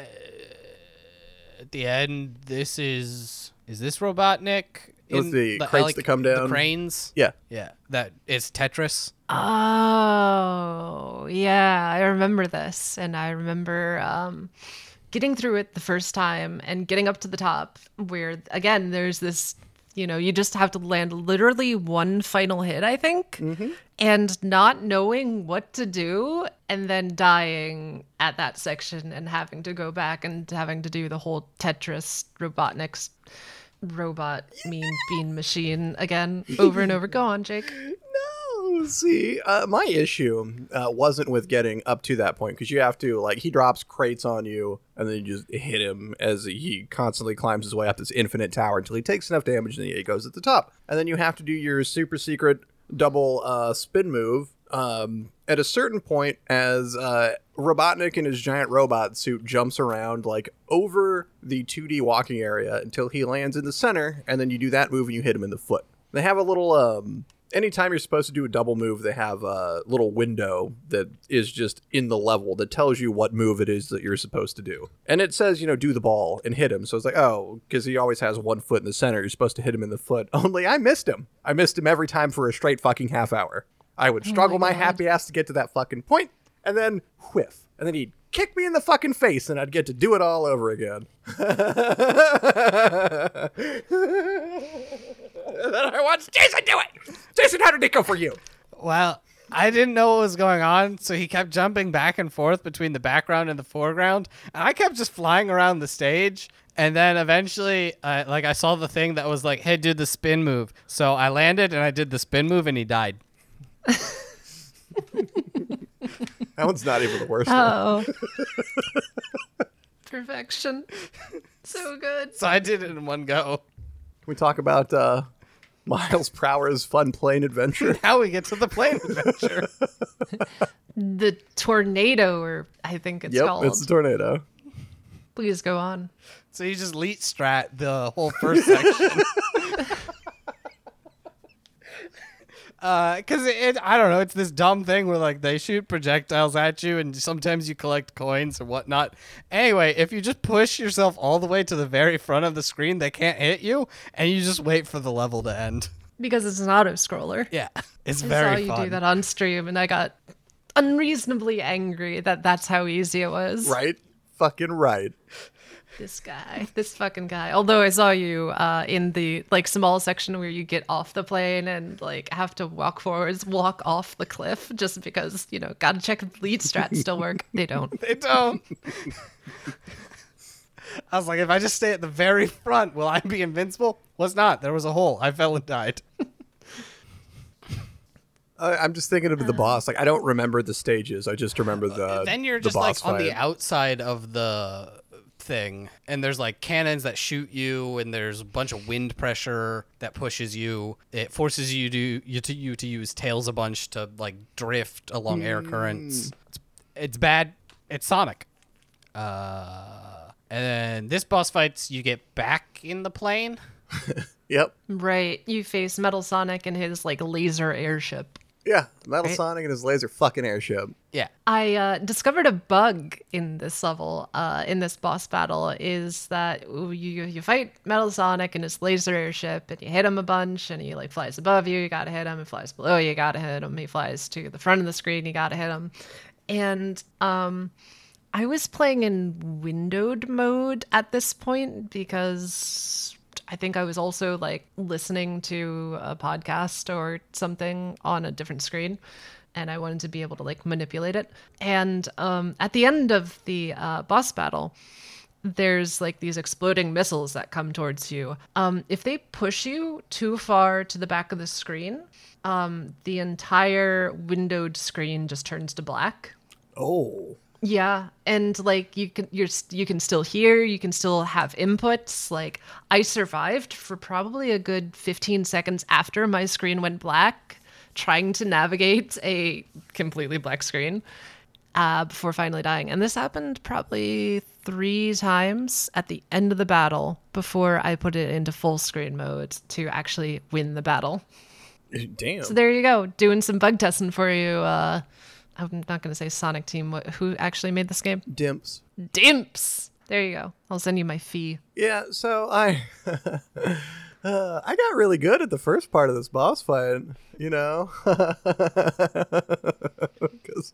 at the end, this is... Is this Robotnik? With the, the crates like, that come down? The cranes? Yeah. Yeah. That is Tetris. Oh, yeah. I remember this, and I remember... Um, getting through it the first time and getting up to the top where, again, there's this, you know, you just have to land literally one final hit, I think, mm-hmm. and not knowing what to do and then dying at that section and having to go back and having to do the whole Tetris Robotnik's robot mean bean machine again over and over. Go on, Jake. See, uh, my issue uh, wasn't with getting up to that point because you have to, like, he drops crates on you and then you just hit him as he constantly climbs his way up this infinite tower until he takes enough damage and then he goes at the top. And then you have to do your super secret double uh, spin move um, at a certain point as uh, Robotnik in his giant robot suit jumps around, like, over the two D walking area until he lands in the center. And then you do that move and you hit him in the foot. They have a little... um. Anytime you're supposed to do a double move, they have a little window that is just in the level that tells you what move it is that you're supposed to do. And it says, you know, do the ball and hit him. So it's like, oh, because he always has one foot in the center. You're supposed to hit him in the foot. Only I missed him. I missed him every time for a straight fucking half hour. I would struggle oh my, my happy ass to get to that fucking point and then whiff. And then he'd kick me in the fucking face and I'd get to do it all over again. And then I watched Jason do it. Jason, how did it go for you? Well, I didn't know what was going on, so he kept jumping back and forth between the background and the foreground, and I kept just flying around the stage. And then eventually, uh, like I saw the thing that was like, "Hey, do the spin move." So I landed and I did the spin move, and he died. That one's not even the worst. Oh, perfection! So good. So I did it in one go. Can we talk about uh, Miles Prower's fun plane adventure. Now we get to the plane adventure. The tornado, or I think it's yep, called. Yep, it's the tornado. Please go on. So you just leet strat the whole first section. Because uh, it, I don't know, it's this dumb thing where like they shoot projectiles at you, and sometimes you collect coins and whatnot. Anyway, if you just push yourself all the way to the very front of the screen, they can't hit you, and you just wait for the level to end. Because it's an auto scroller. Yeah, it's I very. I saw you fun. do that on stream, and I got unreasonably angry that that's how easy it was. Right, fucking right. This guy, this fucking guy. Although I saw you uh, in the like small section where you get off the plane and like have to walk forwards, walk off the cliff, just because, you know, gotta check if lead strats still work. They don't. They don't. I was like, if I just stay at the very front, will I be invincible? Was not. There was a hole. I fell and died. Uh, I'm just thinking of the uh, boss. Like, I don't remember the stages. I just remember the. Then you're the just like fight. On the outside of the thing, and there's like cannons that shoot you, and there's a bunch of wind pressure that pushes you. It forces you to you to, you to use Tails a bunch to like drift along mm. air currents. It's, it's bad. It's Sonic. Uh, and then this boss fights, you get back in the plane. Yep. Right. You face Metal Sonic and his like laser airship. Yeah, Metal right? Sonic and his laser fucking airship. Yeah. I uh, discovered a bug in this level, uh, in this boss battle, is that you you fight Metal Sonic and his laser airship, and you hit him a bunch, and he like flies above you, you gotta hit him, he flies below, you gotta hit him, he flies to the front of the screen, you gotta hit him. And um, I was playing in windowed mode at this point because I think I was also like listening to a podcast or something on a different screen, and I wanted to be able to like manipulate it. And um, at the end of the uh, boss battle, there's like these exploding missiles that come towards you. Um, if they push you too far to the back of the screen, um, the entire windowed screen just turns to black. Oh. Yeah, and like you can you're you can still hear, you can still have inputs. Like I survived for probably a good fifteen seconds after my screen went black, trying to navigate a completely black screen uh, before finally dying. And this happened probably three times at the end of the battle before I put it into full screen mode to actually win the battle. Damn. So there you go, doing some bug testing for you. Uh, I'm not going to say Sonic Team. What, who actually made this game? Dimps. Dimps. There you go. I'll send you my fee. Yeah, so I uh, I got really good at the first part of this boss fight, you know. Because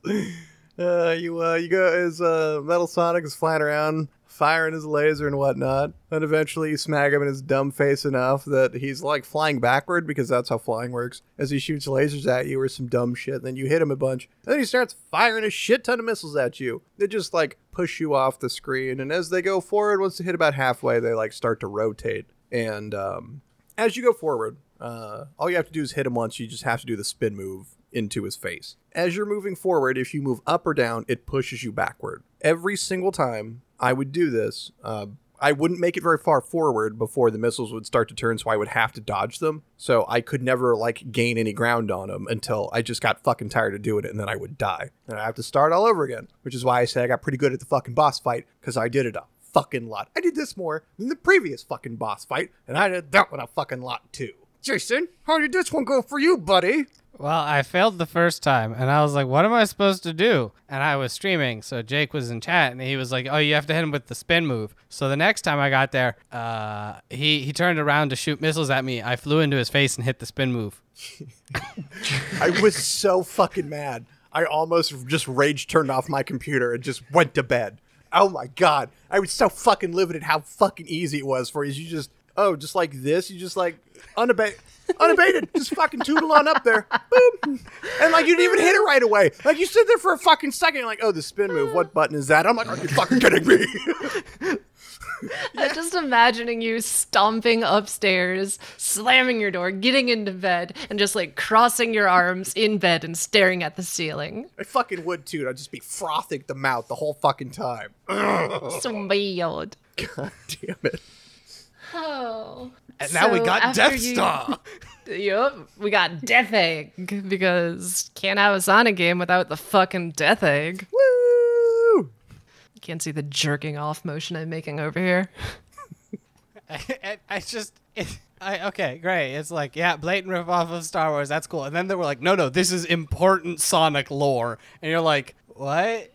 uh, you, uh, you go as uh, Metal Sonic is flying around, firing his laser and whatnot. And eventually you snag him in his dumb face enough that he's like flying backward, because that's how flying works, as he shoots lasers at you or some dumb shit. Then you hit him a bunch, and then he starts firing a shit ton of missiles at you. They just like push you off the screen, and as they go forward, once they hit about halfway, they like start to rotate. And um, as you go forward, uh, all you have to do is hit him once. You just have to do the spin move into his face. As you're moving forward, if you move up or down, it pushes you backward. Every single time I would do this, uh, I wouldn't make it very far forward before the missiles would start to turn, so I would have to dodge them. So I could never, like, gain any ground on them until I just got fucking tired of doing it, and then I would die. And I'd have to start all over again, which is why I say I got pretty good at the fucking boss fight, because I did it a fucking lot. I did this more than the previous fucking boss fight, and I did that one a fucking lot, too. Jason, how did this one go for you, buddy? Well, I failed the first time, and I was like, what am I supposed to do? And I was streaming, so Jake was in chat, and he was like, oh, you have to hit him with the spin move. So the next time I got there, uh, he, he turned around to shoot missiles at me. I flew into his face and hit the spin move. I was so fucking mad. I almost just rage turned off my computer and just went to bed. Oh, my God. I was so fucking livid at how fucking easy it was for you. You just, oh, just like this, you just like unabated. Unabated, just fucking tootle on up there. Boom. And like you didn't even hit it right away. Like you stood there for a fucking second, you're like, oh, the spin move, what button is that? I'm like, are you fucking kidding me? Yeah. Just imagining you stomping upstairs, slamming your door, getting into bed, and just like crossing your arms in bed and staring at the ceiling. I fucking would too. I'd just be frothing at the mouth the whole fucking time. So wild. God damn it. Oh. And now so we got Death you... Star. Yup, we got Death Egg, because can't have a Sonic game without the fucking Death Egg. Woo! You can't see the jerking off motion I'm making over here. I, I, I just... It, I, okay, great. It's like, yeah, blatant ripoff of Star Wars, that's cool. And then they were like, no, no, this is important Sonic lore. And you're like, what?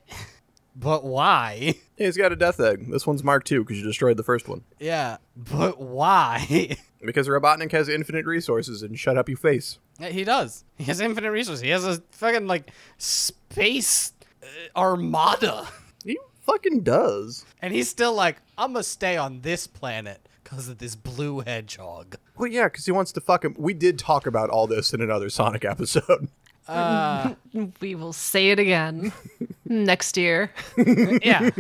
But why? He's got a Death Egg. This one's Mark two, because you destroyed the first one. Yeah, but why? Because Robotnik has infinite resources, and shut up you face. Yeah, he does. He has infinite resources. He has a fucking, like, space uh, armada. He fucking does. And he's still like, I'm gonna stay on this planet because of this blue hedgehog. Well, yeah, because he wants to fuck him. We did talk about all this in another Sonic episode. Uh, we will say it again next year. Yeah.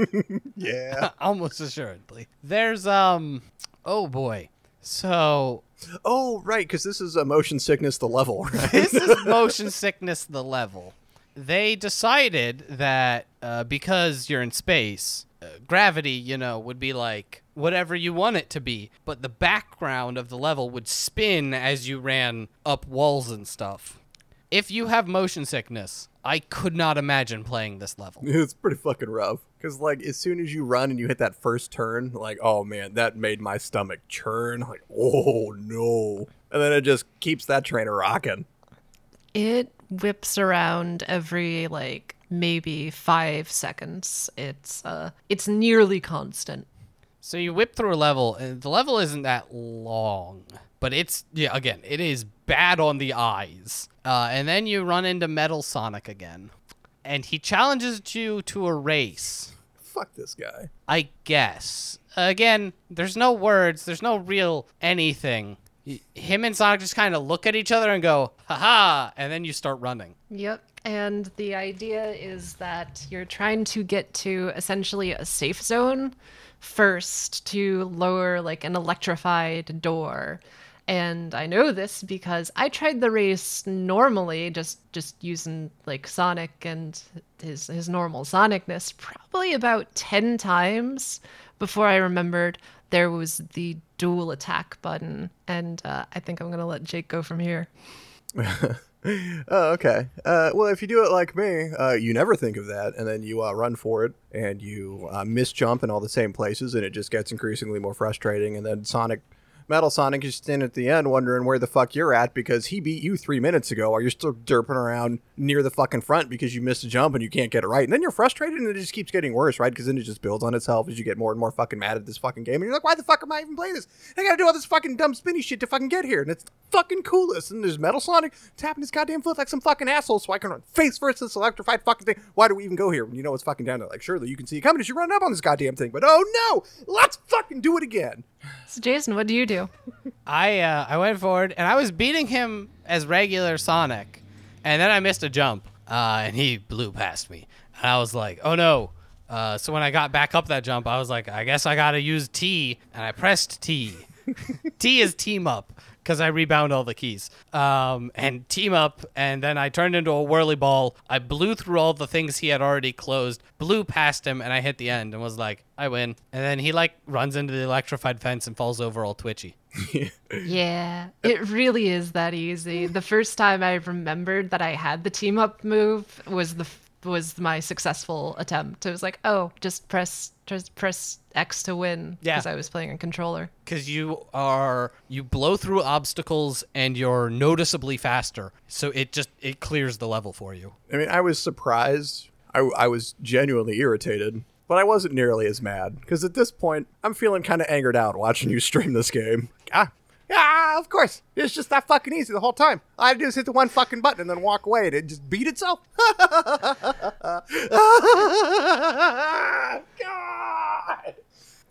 Yeah. Almost assuredly. There's, um, oh boy. So. Oh, right. Because this is a motion sickness, the level. Right? This is motion sickness, the level. They decided that uh, because you're in space, uh, gravity, you know, would be like whatever you want it to be. But the background of the level would spin as you ran up walls and stuff. If you have motion sickness, I could not imagine playing this level. It's pretty fucking rough. Because, like, as soon as you run and you hit that first turn, like, oh, man, that made my stomach churn. Like, oh, no. And then it just keeps that trainer rocking. It whips around every, like, maybe five seconds. It's uh, it's nearly constant. So you whip through a level, and the level isn't that long. But it's, yeah, again, it is bad on the eyes. Uh, and then you run into Metal Sonic again. And he challenges you to a race. Fuck this guy. I guess. Uh, again, there's no words. There's no real anything. Him and Sonic just kind of look at each other and go, haha, and then you start running. Yep. And the idea is that you're trying to get to essentially a safe zone first to lower like an electrified door. And I know this because I tried the race normally, just just using like Sonic and his his normal Sonicness, probably about ten times before I remembered there was the dual attack button. And uh, I think I'm going to let Jake go from here. Oh, okay. Uh, well, if you do it like me, uh, you never think of that, and then you uh, run for it, and you uh, misjump in all the same places, and it just gets increasingly more frustrating, and then Sonic... Metal Sonic is standing at the end wondering where the fuck you're at because he beat you three minutes ago or you're still derping around near the fucking front because you missed a jump and you can't get it right. And then you're frustrated and it just keeps getting worse, right? Because then it just builds on itself as you get more and more fucking mad at this fucking game. And you're like, why the fuck am I even playing this? I gotta do all this fucking dumb spinny shit to fucking get here. And it's the fucking coolest. And there's Metal Sonic tapping his goddamn foot like some fucking asshole so I can run face versus this electrified fucking thing. Why do we even go here when you know it's fucking down there? Like, surely you can see it coming as you run up on this goddamn thing. But oh no! Let's fucking do it again. So Jason, what do you do? I uh, I went forward, and I was beating him as regular Sonic, and then I missed a jump, uh, and he blew past me. And I was like, oh, no. Uh, so when I got back up that jump, I was like, I guess I got to use T, and I pressed T. T is team up, because I rebound all the keys. Um, and team up, and then I turned into a whirly ball. I blew through all the things he had already closed, blew past him, and I hit the end and was like, I win. And then he, like, runs into the electrified fence and falls over all twitchy. Yeah, it really is that easy. The first time I remembered that I had the team up move was the was my successful attempt. It was like, oh, just press just press X to win because yeah. I was playing a controller. Because you are you blow through obstacles and you're noticeably faster. So it just it clears the level for you. I mean, I was surprised. I, I was genuinely irritated. But I wasn't nearly as mad, because at this point, I'm feeling kind of angered out watching you stream this game. Ah, ah, of course. It's just that fucking easy the whole time. All I had to do is hit the one fucking button and then walk away, and it just beat itself. God.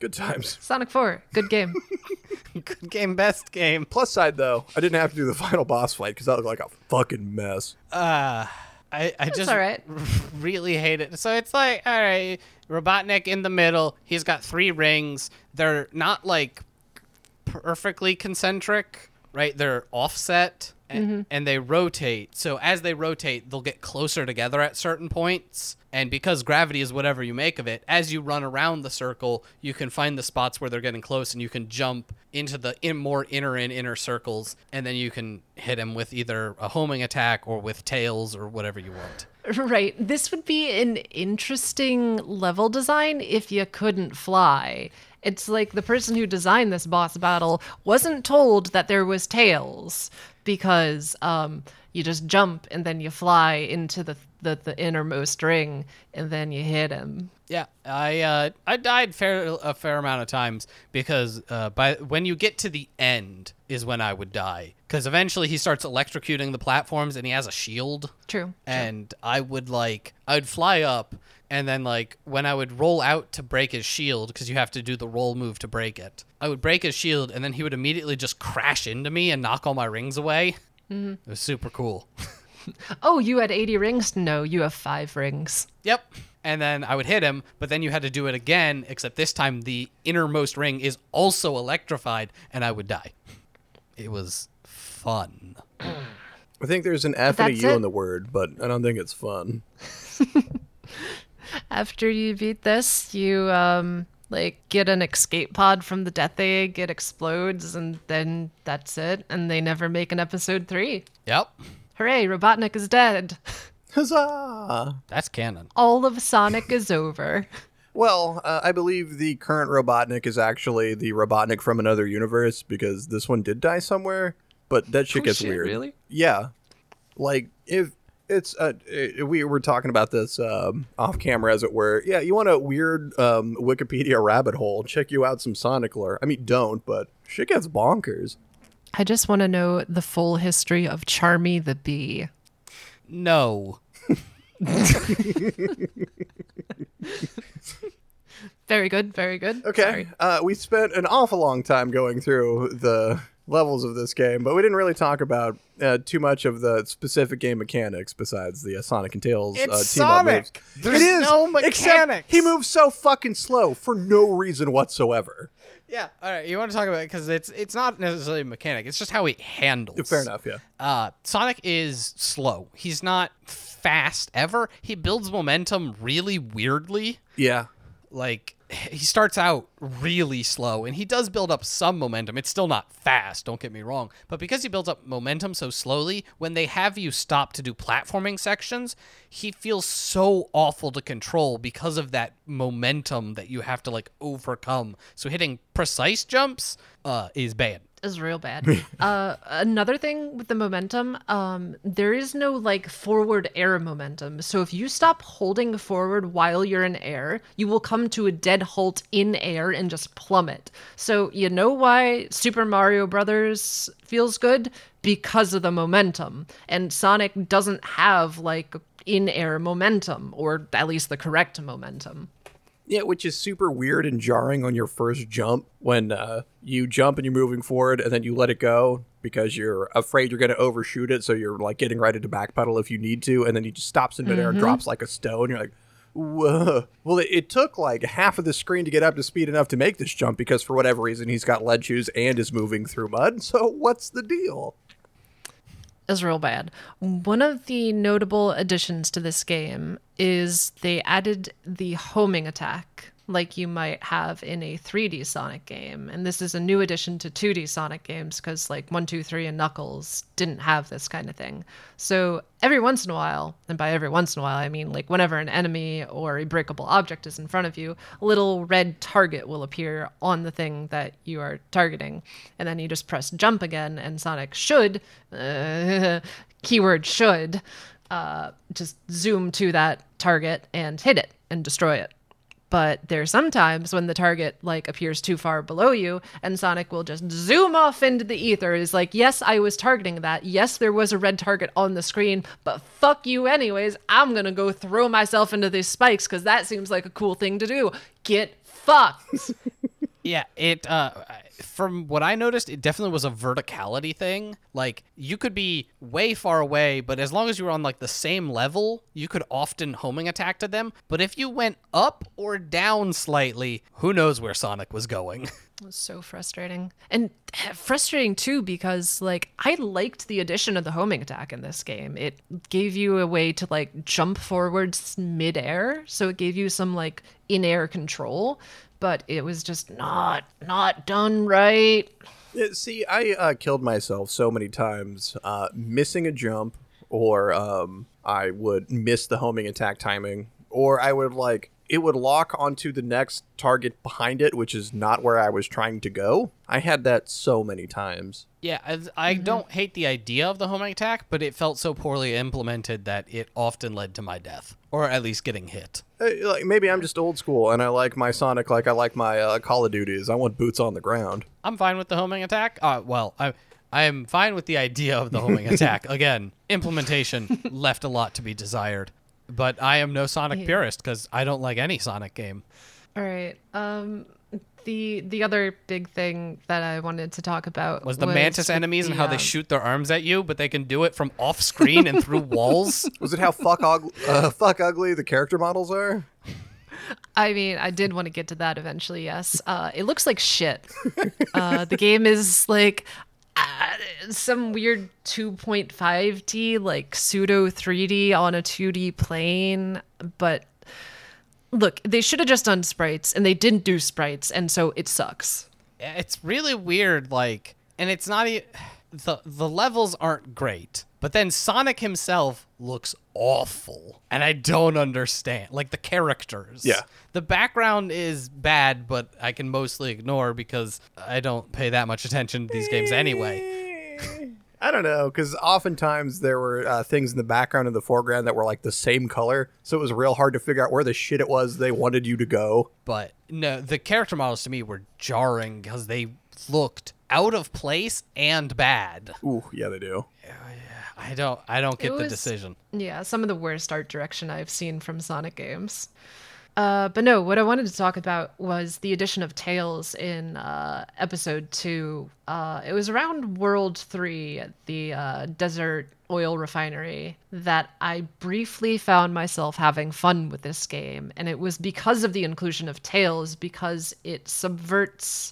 Good times. Sonic four, good game. Good game, best game. Plus side, though, I didn't have to do the final boss fight, because that looked like a fucking mess. Uh... I, I just all right. r- really hate it. So it's like, all right, Robotnik in the middle. He's got three rings. They're not like perfectly concentric, right? They're offset. and, mm-hmm. and they rotate. So as they rotate, they'll get closer together at certain points. And because gravity is whatever you make of it, as you run around the circle, you can find the spots where they're getting close, and you can jump into the in more inner and inner circles, and then you can hit them with either a homing attack or with Tails or whatever you want. Right. This would be an interesting level design if you couldn't fly. It's like the person who designed this boss battle wasn't told that there was Tails, because um, you just jump and then you fly into the, the, the innermost ring and then you hit him. Yeah, I uh, I died fair, a fair amount of times because uh, by when you get to the end is when I would die. Because eventually he starts electrocuting the platforms and he has a shield. True. And true. I would like, I would fly up. And then, like, when I would roll out to break his shield, because you have to do the roll move to break it, I would break his shield, and then he would immediately just crash into me and knock all my rings away. Mm-hmm. It was super cool. Oh, you had eighty rings? No, you have five rings. Yep. And then I would hit him, but then you had to do it again, except this time the innermost ring is also electrified, and I would die. It was fun. I think there's an F and a U in the word, but I don't think it's fun. After you beat this, you um like get an escape pod from the Death Egg, it explodes, and then that's it. And they never make an episode three. Yep. Hooray, Robotnik is dead. Huzzah! That's canon. All of Sonic is over. Well, uh, I believe the current Robotnik is actually the Robotnik from another universe, because this one did die somewhere, but that shit oh, gets shit, weird. Really? Yeah. Like, if... It's uh, we were talking about this um, off camera, as it were. Yeah, you want a weird um, Wikipedia rabbit hole? Check you out some Sonic lore. I mean, don't, but shit gets bonkers. I just want to know the full history of Charmy the Bee. No. Very good. Very good. Okay. Uh, we spent an awful long time going through the levels of this game, but we didn't really talk about uh, too much of the specific game mechanics besides the uh, Sonic and Tails uh, team-up Sonic. Moves. There's it is no mechanics. He moves so fucking slow for no reason whatsoever. Yeah, all right. You want to talk about it because it's it's not necessarily a mechanic. It's just how he handles. Fair enough. Yeah. Uh, Sonic is slow. He's not fast ever. He builds momentum really weirdly. Yeah. Like, he starts out really slow, and he does build up some momentum. It's still not fast, don't get me wrong. But because he builds up momentum so slowly, when they have you stop to do platforming sections, he feels so awful to control because of that momentum that you have to, like, overcome. So hitting precise jumps uh, is bad. Is real bad. Uh, another thing with the momentum, um, there is no like forward air momentum. So if you stop holding forward while you're in air, you will come to a dead halt in air and just plummet. So you know why Super Mario Brothers feels good? Because of the momentum. And Sonic doesn't have like in-air momentum, or at least the correct momentum. Yeah, which is super weird and jarring on your first jump when uh, you jump and you're moving forward and then you let it go because you're afraid you're going to overshoot it. So you're like getting ready to backpedal if you need to. And then he just stops in midair mm-hmm. and drops like a stone. You're like, whoa. Well, it, it took like half of the screen to get up to speed enough to make this jump because for whatever reason, he's got lead shoes and is moving through mud. So what's the deal? Is real bad. One of the notable additions to this game is they added the homing attack, like you might have in a three D Sonic game. And this is a new addition to two D Sonic games because like one, two, three and Knuckles didn't have this kind of thing. So every once in a while, and by every once in a while, I mean like whenever an enemy or a breakable object is in front of you, a little red target will appear on the thing that you are targeting. And then you just press jump again and Sonic should, uh, keyword should, uh, just zoom to that target and hit it and destroy it. But there's sometimes when the target like appears too far below you and Sonic will just zoom off into the ether. Is like, yes, I was targeting that. Yes, there was a red target on the screen, but fuck you anyways. I'm going to go throw myself into these spikes because that seems like a cool thing to do. Get fucked. Yeah, it uh, from what I noticed, it definitely was a verticality thing. Like, you could be way far away, but as long as you were on, like, the same level, you could often homing attack to them. But if you went up or down slightly, who knows where Sonic was going. It was so frustrating. And frustrating, too, because, like, I liked the addition of the homing attack in this game. It gave you a way to, like, jump forwards midair, so it gave you some, like, in-air control, but it was just not not done right. See, I uh, killed myself so many times uh, missing a jump, or um, I would miss the homing attack timing, or I would, like, it would lock onto the next target behind it, which is not where I was trying to go. I had that so many times. Yeah, I, I mm-hmm. don't hate the idea of the homing attack, but it felt so poorly implemented that it often led to my death, or at least getting hit. Like, maybe I'm just old school, and I like my Sonic like I like my uh, Call of Duties. I want boots on the ground. I'm fine with the homing attack. Uh, well, I, I'm fine with the idea of the homing attack. Again, implementation left a lot to be desired. But I am no Sonic yeah. purist, because I don't like any Sonic game. All right. Um, the the other big thing that I wanted to talk about was the was Mantis enemies the, and how um, they shoot their arms at you, but they can do it from off screen and through walls. Was it how fuck, og- uh, fuck ugly the character models are? I mean, I did want to get to that eventually, yes. Uh, it looks like shit. Uh, the game is like... Uh, some weird two point five D, like pseudo three D on a two D plane. But look, they should have just done sprites, and they didn't do sprites, and so it sucks. It's really weird, like, and it's not even, the the levels aren't great. But then Sonic himself looks awful, and I don't understand. Like, the characters. Yeah. The background is bad, but I can mostly ignore because I don't pay that much attention to these games anyway. I don't know, because oftentimes there were uh, things in the background and the foreground that were, like, the same color, so it was real hard to figure out where the shit it was they wanted you to go. But, no, the character models to me were jarring because they looked out of place and bad. Ooh, yeah, they do. Yeah, yeah. I don't I don't get was, the decision. Yeah, some of the worst art direction I've seen from Sonic games. Uh, but no, what I wanted to talk about was the addition of Tails in uh, episode two. Uh, it was around World three at the uh, desert oil refinery that I briefly found myself having fun with this game. And it was because of the inclusion of Tails, because it subverts...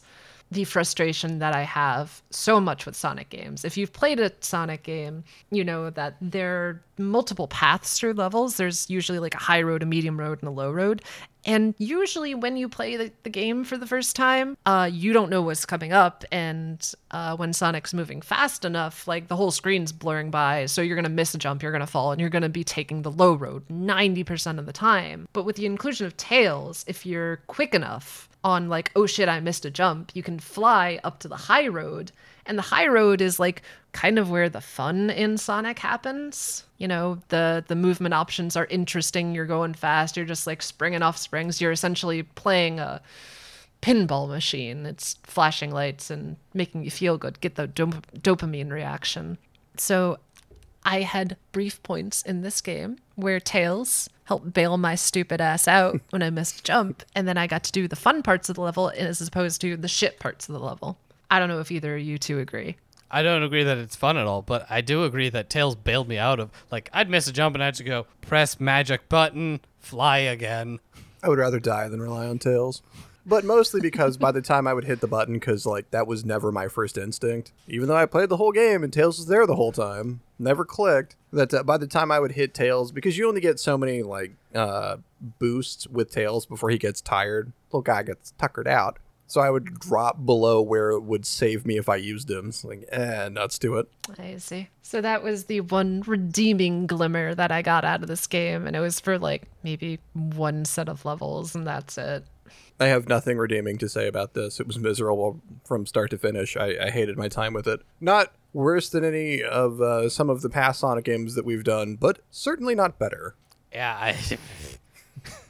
the frustration that I have so much with Sonic games. If you've played a Sonic game, you know that there are multiple paths through levels. There's usually like a high road, a medium road, and a low road. And usually when you play the, the game for the first time, uh, you don't know what's coming up. And uh, when Sonic's moving fast enough, like the whole screen's blurring by. So you're going to miss a jump, you're going to fall, and you're going to be taking the low road ninety percent of the time. But with the inclusion of Tails, if you're quick enough on like, oh shit, I missed a jump, you can fly up to the high road. And the high road is like kind of where the fun in Sonic happens. You know, the, the movement options are interesting. You're going fast. You're just like springing off springs. You're essentially playing a pinball machine. It's flashing lights and making you feel good. Get the dop- dopamine reaction. So I had brief points in this game where Tails helped bail my stupid ass out when I missed a jump. And then I got to do the fun parts of the level as opposed to the shit parts of the level. I don't know if either of you two agree. I don't agree that it's fun at all, but I do agree that Tails bailed me out of, like, I'd miss a jump and I'd just go, press magic button, fly again. I would rather die than rely on Tails. But mostly because by the time I would hit the button, because, like, that was never my first instinct. Even though I played the whole game and Tails was there the whole time, never clicked, that uh, by the time I would hit Tails, because you only get so many, like, uh, boosts with Tails before he gets tired. Little guy gets tuckered out. So I would drop below where it would save me if I used him. So like, eh, nuts to it. I see. So that was the one redeeming glimmer that I got out of this game. And it was for like maybe one set of levels and that's it. I have nothing redeeming to say about this. It was miserable from start to finish. I, I hated my time with it. Not worse than any of uh, some of the past Sonic games that we've done, but certainly not better. Yeah, I...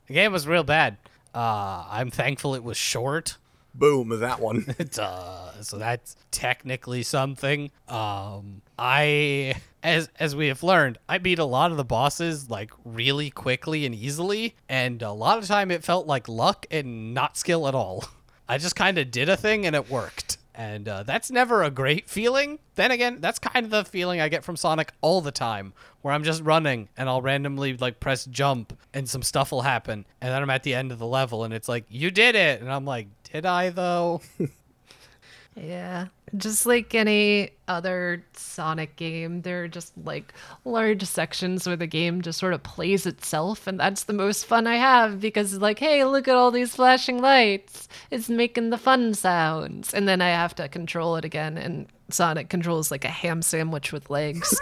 the game was real bad. Uh, I'm thankful it was short. Boom, that one. uh, so that's technically something. Um, I, as as we have learned, I beat a lot of the bosses like really quickly and easily, and a lot of time it felt like luck and not skill at all. I just kind of did a thing and it worked. And uh, that's never a great feeling. Then again, that's kind of the feeling I get from Sonic all the time, where I'm just running and I'll randomly like press jump and some stuff will happen. And then I'm at the end of the level and it's like, you did it. And I'm like, did I though? Yeah. Just like any other Sonic game, there are just like large sections where the game just sort of plays itself, and that's the most fun I have, because it's like, hey, look at all these flashing lights. It's making the fun sounds. And then I have to control it again, and Sonic controls like a ham sandwich with legs.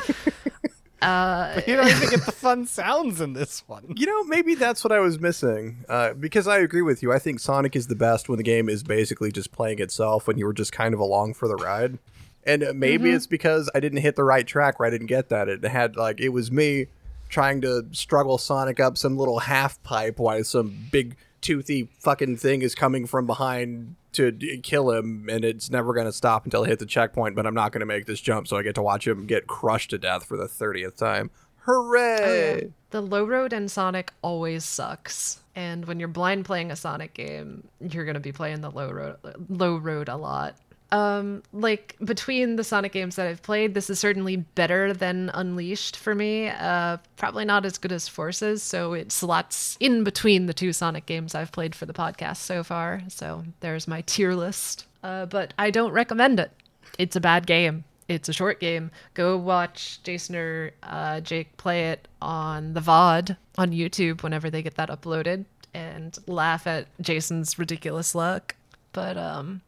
Uh, but you don't even get the fun sounds in this one. You know, maybe that's what I was missing. Uh, because I agree with you. I think Sonic is the best when the game is basically just playing itself, when you were just kind of along for the ride. And uh, maybe mm-hmm. it's because I didn't hit the right track, where I didn't get that. It had like it was me trying to struggle Sonic up some little half pipe while some big toothy fucking thing is coming from behind to d- kill him, and it's never going to stop until I hit the checkpoint, but I'm not going to make this jump, so I get to watch him get crushed to death for the thirtieth time. Hooray! Oh, yeah. The low road in Sonic always sucks, and when you're blind playing a Sonic game, you're going to be playing the low road, low road a lot. Um, like, between the Sonic games that I've played, this is certainly better than Unleashed for me. Uh, probably not as good as Forces, so it slots in between the two Sonic games I've played for the podcast so far. So there's my tier list. Uh, but I don't recommend it. It's a bad game. It's a short game. Go watch Jason or uh, Jake play it on the V O D on YouTube whenever they get that uploaded, and laugh at Jason's ridiculous luck. But, um...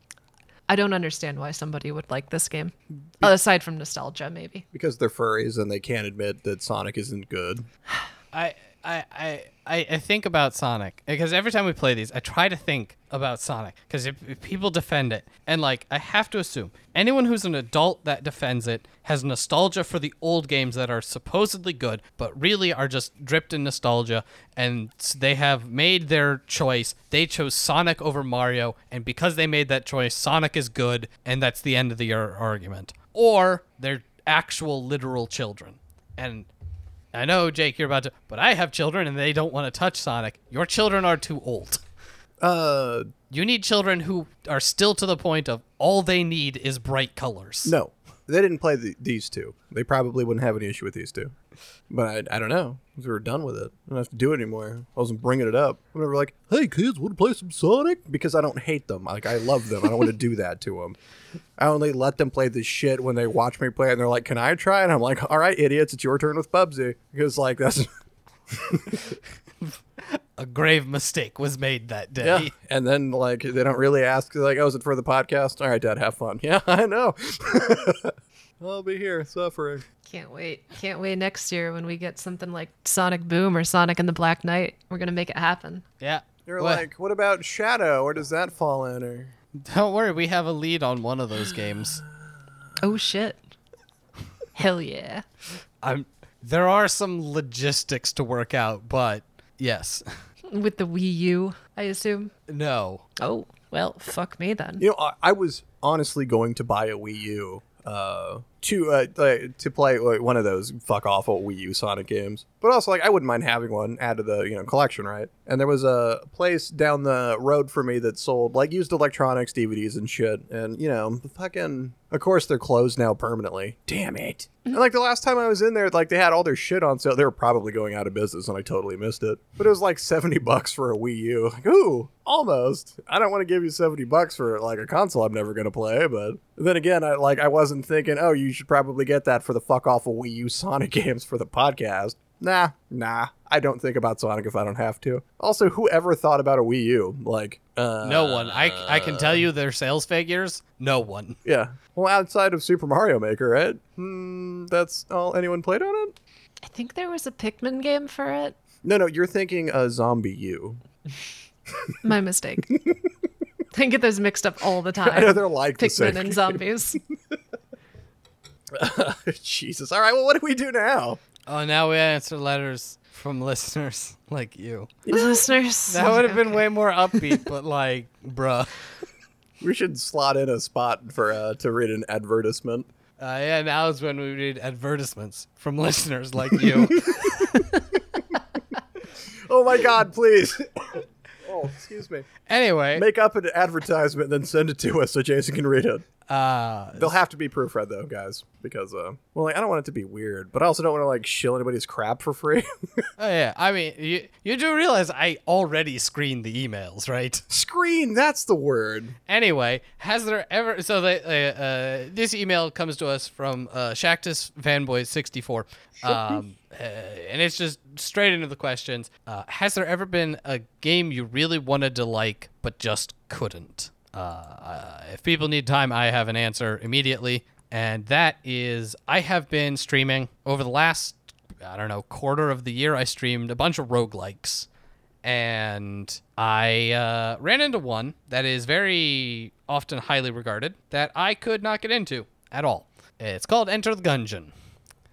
I don't understand why somebody would like this game. Be- aside from nostalgia, maybe. Because they're furries and they can't admit that Sonic isn't good. I I I I think about Sonic, because every time we play these, I try to think about Sonic, because if, if people defend it, and like I have to assume anyone who's an adult that defends it has nostalgia for the old games that are supposedly good but really are just dripped in nostalgia, and they have made their choice. They chose Sonic over Mario, and because they made that choice, Sonic is good, and that's the end of the argument. Or they're actual literal children, and I know, Jake, you're about to, but I have children and they don't want to touch Sonic. Your children are too old. Uh, you need children who are still to the point of all they need is bright colors. No, they didn't play the, these two. They probably wouldn't have any issue with these two. But I, I don't know. We were done with it. I don't have to do it anymore. I wasn't bringing it up. I'm never like, hey, kids, want to play some Sonic? Because I don't hate them. Like, I love them. I don't want to do that to them. I only let them play this shit when they watch me play, and they're like, can I try? And I'm like, all right, idiots, it's your turn with Bubsy. Because, like, that's... A grave mistake was made that day. Yeah. And then, like, they don't really ask. They're like, oh, is it for the podcast? All right, Dad, have fun. Yeah, I know. I'll be here suffering. Can't wait. Can't wait next year when we get something like Sonic Boom or Sonic and the Black Knight. We're going to make it happen. Yeah. You're what? Like, what about Shadow? Where does that fall in? Or... Don't worry. We have a lead on one of those games. Oh, shit. Hell yeah. I'm. There are some logistics to work out, but yes. With the Wii U, I assume? No. Oh, well, fuck me then. You know, I, I was honestly going to buy a Wii U. Uh, to uh, to play like, one of those fuck awful Wii U Sonic games, but also like I wouldn't mind having one add to the you know collection, right? And there was a place down the road for me that sold like used electronics, D V Ds, and shit. And you know, fucking, of course they're closed now permanently. Damn it! And like the last time I was in there, like they had all their shit on sale. They were probably going out of business, and I totally missed it. But it was like seventy bucks for a Wii U. Like, ooh, almost. I don't want to give you seventy bucks for like a console I'm never gonna play, but then again, I like I wasn't thinking, oh, you should probably get that for the fuck awful Wii U Sonic games for the podcast. Nah, nah. I don't think about Sonic if I don't have to. Also, whoever thought about a Wii U? Like, uh, no one. I, I can tell you their sales figures. No one. Yeah. Well, outside of Super Mario Maker, right? Hmm, that's all anyone played on it? I think there was a Pikmin game for it. No, no. You're thinking a Zombie U. My mistake. I get those mixed up all the time. I know they're like Pikmin the same and zombies. Uh, Jesus. All right, well, what do we do now? Oh, now we answer letters from listeners like you. Listeners. That would have been way more upbeat, but like, bruh. We should slot in a spot for uh, to read an advertisement. Uh, yeah, now is when we read advertisements from listeners like you. Oh, my God, please. Oh, Excuse me. Anyway. Make up an advertisement and then send it to us so Jason can read it. Uh, They'll have to be proofread, though, guys, because, uh, well, like, I don't want it to be weird, but I also don't want to, like, shill anybody's crap for free. Oh, yeah. I mean, you, you do realize I already screened the emails, right? Screen, that's the word. Anyway, has there ever... So they, uh, uh, this email comes to us from uh, Shactus Fanboy sixty-four, um, uh, and it's just straight into the questions. Uh, has there ever been a game you really wanted to like but just couldn't? Uh, if people need time, I have an answer immediately. And that is, I have been streaming over the last, I don't know, quarter of the year. I streamed a bunch of roguelikes. And I uh, ran into one that is very often highly regarded that I could not get into at all. It's called Enter the Gungeon.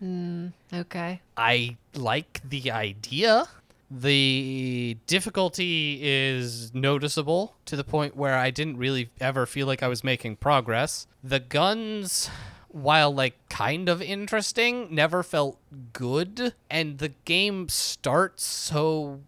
Mm, okay. I like the idea. The difficulty is noticeable to the point where I didn't really ever feel like I was making progress. The guns, while like kind of interesting, never felt good. And the game starts so,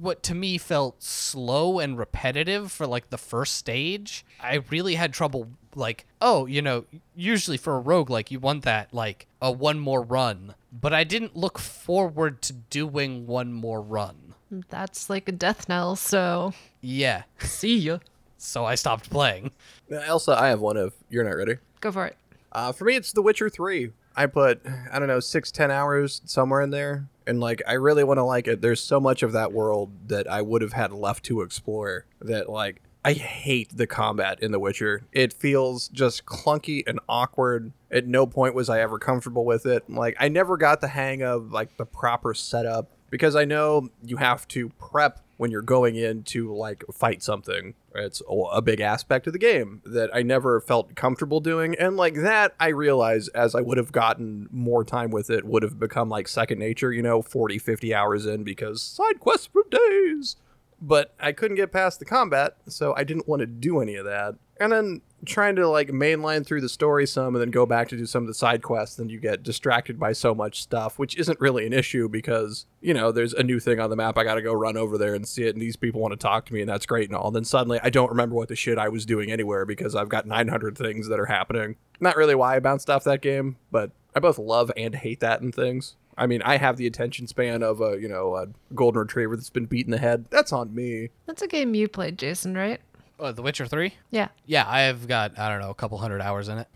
what to me felt slow and repetitive for like the first stage. I really had trouble like, oh, you know, usually for a roguelike, you want that like a one more run. But I didn't look forward to doing one more run. That's like a death knell, so... Yeah. See ya. So I stopped playing. Now, Elsa, I have one if you're not ready. Go for it. Uh, for me, it's The Witcher three. I put, I don't know, six, ten hours somewhere in there. And, like, I really want to like it. There's so much of that world that I would have had left to explore that, like... I hate the combat in The Witcher. It feels just clunky and awkward. At no point was I ever comfortable with it. Like, I never got the hang of, like, the proper setup. Because I know you have to prep when you're going in to, like, fight something. It's a big aspect of the game that I never felt comfortable doing. And, like, that, I realize, as I would have gotten more time with it, would have become, like, second nature, you know, forty, fifty hours in, because side quests for days. But I couldn't get past the combat, so I didn't want to do any of that. And then trying to, like, mainline through the story some and then go back to do some of the side quests, then you get distracted by so much stuff, which isn't really an issue because, you know, there's a new thing on the map. I got to go run over there and see it, and these people want to talk to me, and that's great and all. And then suddenly I don't remember what the shit I was doing anywhere because I've got nine hundred things that are happening. Not really why I bounced off that game, but I both love and hate that in things. I mean, I have the attention span of a, you know, a golden retriever that's been beat in the head. That's on me. That's a game you played, Jason, right? Oh, The Witcher three? Yeah. Yeah, I've got, I don't know, a couple hundred hours in it.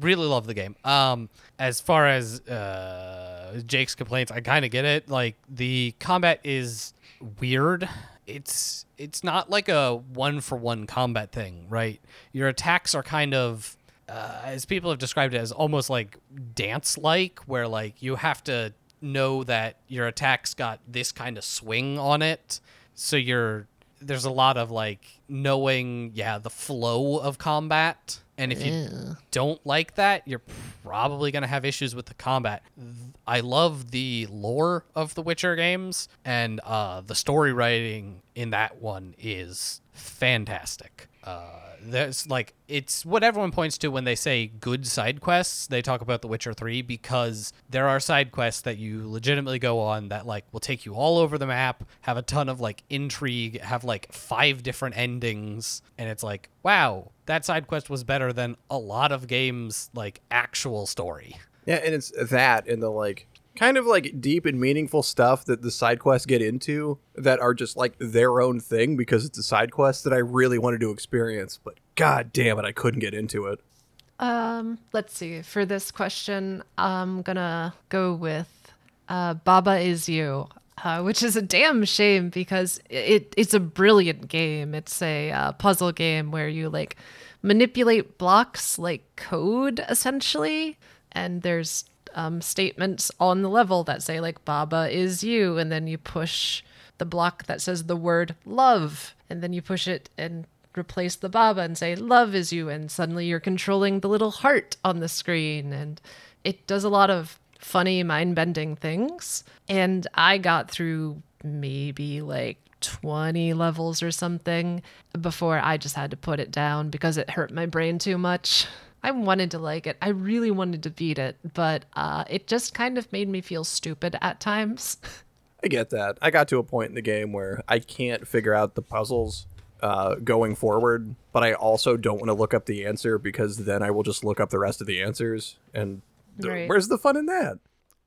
Really love the game. Um, as far as uh, Jake's complaints, I kind of get it. Like, the combat is weird. It's it's not like a one-for-one combat thing, right? Your attacks are kind of... Uh, as people have described it, as almost like dance-like, where like you have to know that your attack's got this kind of swing on it. So you're there's a lot of like knowing, yeah, the flow of combat. And if you Ew. don't like that, you're probably going to have issues with the combat. I love the lore of the Witcher games, and uh, the story writing in that one is fantastic. Uh, there's like it's what everyone points to when they say good side quests. They talk about The Witcher three because there are side quests that you legitimately go on that like will take you all over the map, have a ton of like intrigue, have like five different endings, and it's like, wow, that side quest was better than a lot of games like actual story. Yeah, and it's that and the like kind of like deep and meaningful stuff that the side quests get into that are just like their own thing because it's a side quest that I really wanted to experience, but god damn it, I couldn't get into it. Um, let's see. For this question, I'm gonna go with uh, Baba Is You, uh, which is a damn shame because it it's a brilliant game. It's a uh, puzzle game where you like manipulate blocks like code essentially, and there's Um, statements on the level that say like Baba is you, and then you push the block that says the word love, and then you push it and replace the Baba and say love is you, and suddenly you're controlling the little heart on the screen, and it does a lot of funny mind-bending things. And I got through maybe like twenty levels or something before I just had to put it down because it hurt my brain too much. I wanted to like it. I really wanted to beat it, but uh, it just kind of made me feel stupid at times. I get that. I got to a point in the game where I can't figure out the puzzles uh, going forward, but I also don't want to look up the answer because then I will just look up the rest of the answers, and th- right. where's the fun in that?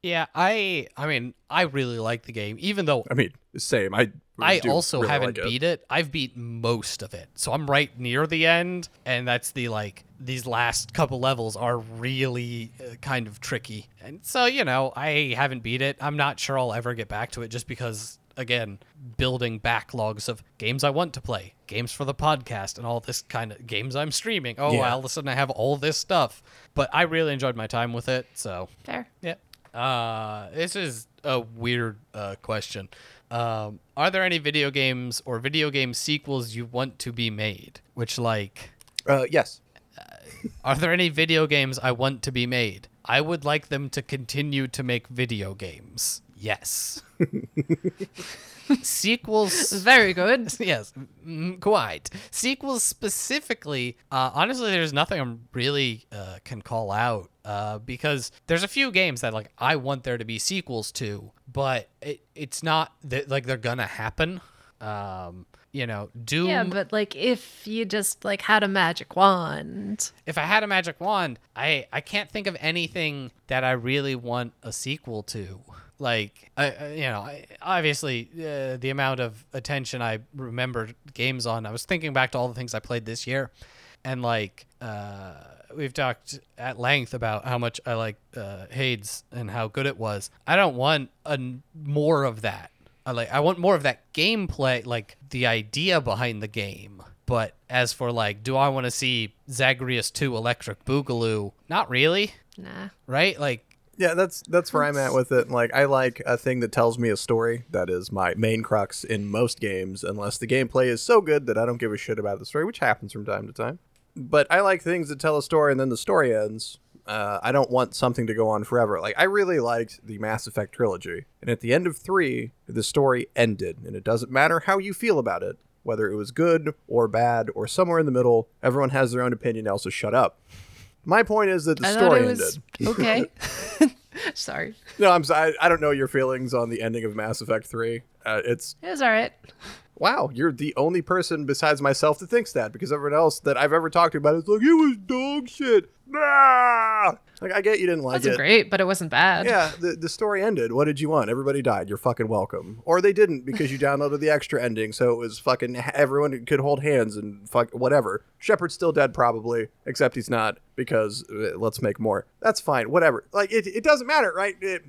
Yeah, I I mean, I really like the game, even though... I mean, same. I I also really haven't like beat it. it. I've beat most of it, so I'm right near the end, and that's the, like, these last couple levels are really uh, kind of tricky. And so, you know, I haven't beat it. I'm not sure I'll ever get back to it just because, again, building backlogs of games I want to play, games for the podcast, and all this kind of games I'm streaming. Oh, yeah. All of a sudden I have all this stuff. But I really enjoyed my time with it, so... Fair. Yeah. Uh, this is a weird uh, question. Um, are there any video games or video game sequels you want to be made? Which, like... Uh, yes. Uh, are there any video games I want to be made? I would like them to continue to make video games. Yes. Sequels... Very good. Yes, quite. Sequels specifically, uh, honestly, there's nothing I'm really uh, can call out. Uh, because there's a few games that, like, I want there to be sequels to, but it, it's not that, like, they're gonna happen. Um, you know, Doom. Yeah, but, like, if you just, like, had a magic wand. If I had a magic wand, I, I can't think of anything that I really want a sequel to. Like, I, I, you know, I, obviously uh, the amount of attention I remember games on, I was thinking back to all the things I played this year, and, like, uh... we've talked at length about how much I like uh, Hades and how good it was. I don't want a, more of that. I like. I want more of that gameplay, like the idea behind the game. But as for, like, do I want to see Zagreus two Electric Boogaloo? Not really. Nah. Right? Like. Yeah, that's that's where I'm at with it. Like, I like a thing that tells me a story. That is my main crux in most games, unless the gameplay is so good that I don't give a shit about the story, which happens from time to time. But I like things that tell a story and then the story ends. Uh, I don't want something to go on forever. Like, I really liked the Mass Effect trilogy. And at the end of three, the story ended. And it doesn't matter how you feel about it, whether it was good or bad or somewhere in the middle. Everyone has their own opinion, Elsa, shut up. My point is that the I story was, ended. Okay. Sorry. No, I'm sorry. I don't know your feelings on the ending of Mass Effect three. Uh, it's It was all right. Wow, you're the only person besides myself that thinks that, because everyone else that I've ever talked to about is like, it was dog shit. Ah! Like, I get you didn't like it. It wasn't great, but it wasn't bad. Yeah, the, the story ended. What did you want? Everybody died. You're fucking welcome. Or they didn't, because you downloaded the extra ending, so it was fucking everyone could hold hands and fuck whatever. Shepard's still dead, probably, except he's not, because uh, let's make more. That's fine, whatever. Like, it, it doesn't matter, right? It,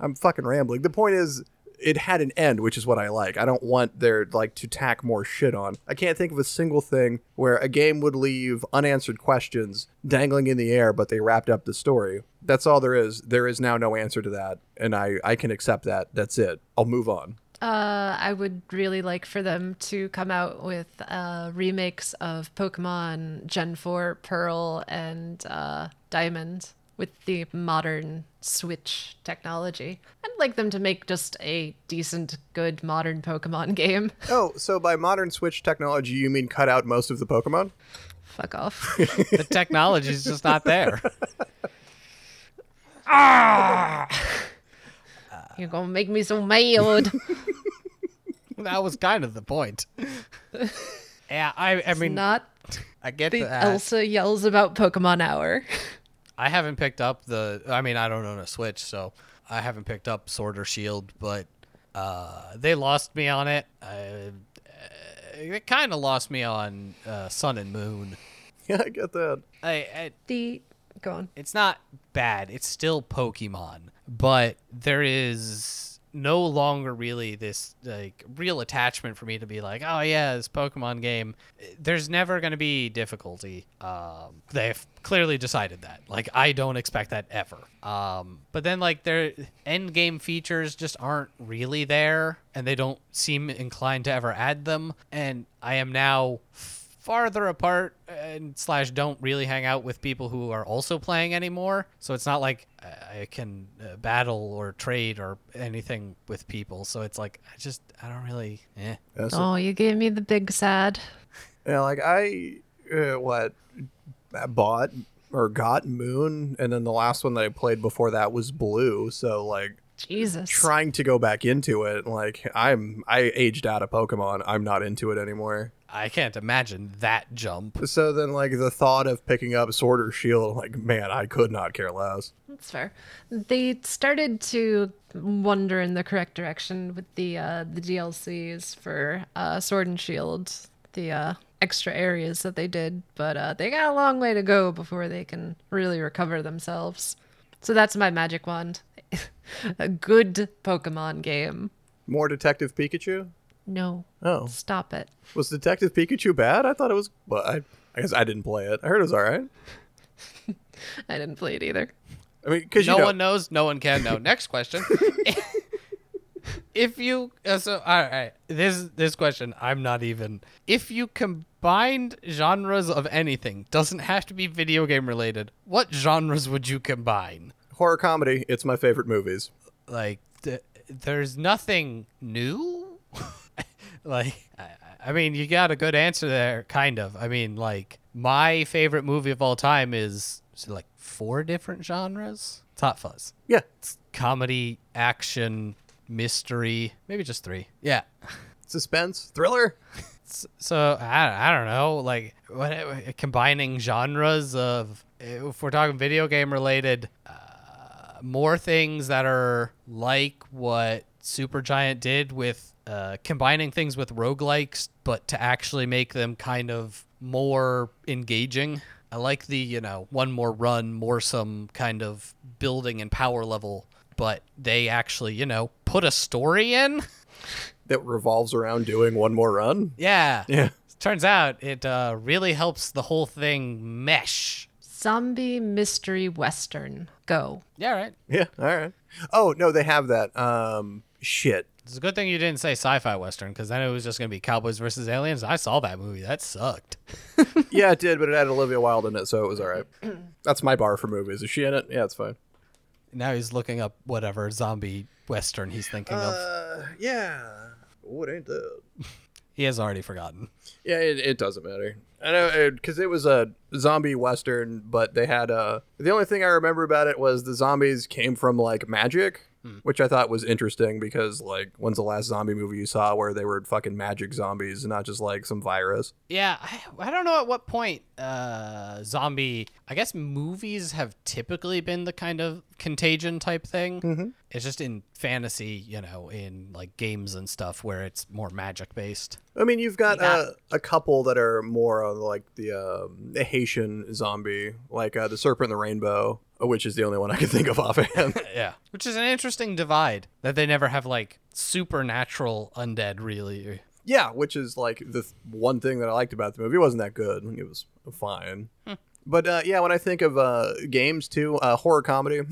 I'm fucking rambling. The point is... it had an end, which is what I like. I don't want there, like, to tack more shit on. I can't think of a single thing where a game would leave unanswered questions dangling in the air, but they wrapped up the story. That's all there is. There is now no answer to that, and I, I can accept that. That's it. I'll move on. Uh, I would really like for them to come out with uh, remakes of Pokemon Gen four, Pearl, and uh, Diamond with the modern Switch technology. I'd like them to make just a decent, good modern Pokemon game. Oh, so by modern Switch technology, you mean cut out most of the Pokemon? Fuck off. The technology's just not there. Ah! You're gonna make me so mad. That was kind of the point. Yeah, I, I mean... It's not... I get that. Elsa yells about Pokemon Hour. I haven't picked up the... I mean, I don't own a Switch, so I haven't picked up Sword or Shield, but uh, they lost me on it. Uh, they kind of lost me on uh, Sun and Moon. Yeah, I get that. I, I, the Go on. It's not bad. It's still Pokemon, but there is... no longer really this, like, real attachment for me to be like, oh yeah, this Pokemon game, there's never going to be difficulty. Um, they've clearly decided that. Like, I don't expect that ever. Um, but then, like, their end game features just aren't really there, and they don't seem inclined to ever add them. And I am now farther apart and slash don't really hang out with people who are also playing anymore, so it's not like I can uh, battle or trade or anything with people, so it's like I just I don't really eh. Oh, you gave me the big sad. Yeah, like I uh, what I bought or got Moon, and then the last one that I played before that was Blue, so like Jesus. Trying to go back into it, like I'm I aged out of Pokemon. I'm not into it anymore. I can't imagine that jump. So then, like, the thought of picking up sword or shield, like, man, I could not care less. That's fair. They started to wander in the correct direction with the uh, the D L Cs for uh, Sword and Shield, the uh, extra areas that they did, but uh, they got a long way to go before they can really recover themselves. So that's my magic wand. A good Pokemon game. More Detective Pikachu? No. Oh. Stop it. Was Detective Pikachu bad? I thought it was... Well, I, I guess I didn't play it. I heard it was all right. I didn't play it either. I mean, because No you know. one knows, no one can know. Next question. If you... Uh, so, all right. This, this question, I'm not even... If you combined genres of anything, doesn't have to be video game related, what genres would you combine? Horror comedy. It's my favorite movies. Like, th- there's nothing new? Like, I, I mean, you got a good answer there, kind of. I mean, like, my favorite movie of all time is, is like four different genres. It's Hot Fuzz. Yeah. It's comedy, action, mystery, maybe just three. Yeah. Suspense, thriller. So, I, I don't know, like, what, combining genres of, if we're talking video game related, uh, more things that are like what Supergiant did with Uh, combining things with roguelikes, but to actually make them kind of more engaging. I like the, you know, one more run, more some kind of building and power level, but they actually, you know, put a story in. That revolves around doing one more run? Yeah. Yeah. Turns out it uh, really helps the whole thing mesh. Zombie mystery western. Go. Yeah, all right. Yeah, all right. Oh, no, they have that. Um, shit. It's a good thing you didn't say sci-fi western, because then it was just going to be Cowboys versus Aliens. I saw that movie. That sucked. Yeah, it did, but it had Olivia Wilde in it, so it was all right. That's my bar for movies. Is she in it? Yeah, it's fine. Now he's looking up whatever zombie western he's thinking uh, of. Yeah. What ain't that? He has already forgotten. Yeah, it, it doesn't matter. I know, because it, it was a zombie western, but they had a... The only thing I remember about it was the zombies came from, like, magic. Hmm. Which I thought was interesting because, like, when's the last zombie movie you saw where they were fucking magic zombies and not just, like, some virus? Yeah, I, I don't know at what point uh, zombie... I guess movies have typically been the kind of contagion type thing. Mm-hmm. It's just in fantasy, you know, in, like, games and stuff where it's more magic-based. I mean, you've got yeah. a, a couple that are more on, like, the, um, the Haitian zombie, like uh, The Serpent and the Rainbow. Which is the only one I can think of offhand. Yeah. Which is an interesting divide that they never have, like, supernatural undead, really. Yeah, which is, like, the th- one thing that I liked about the movie. It wasn't that good. It was fine. Hmm. But, uh, yeah, when I think of uh, games, too, uh, horror comedy.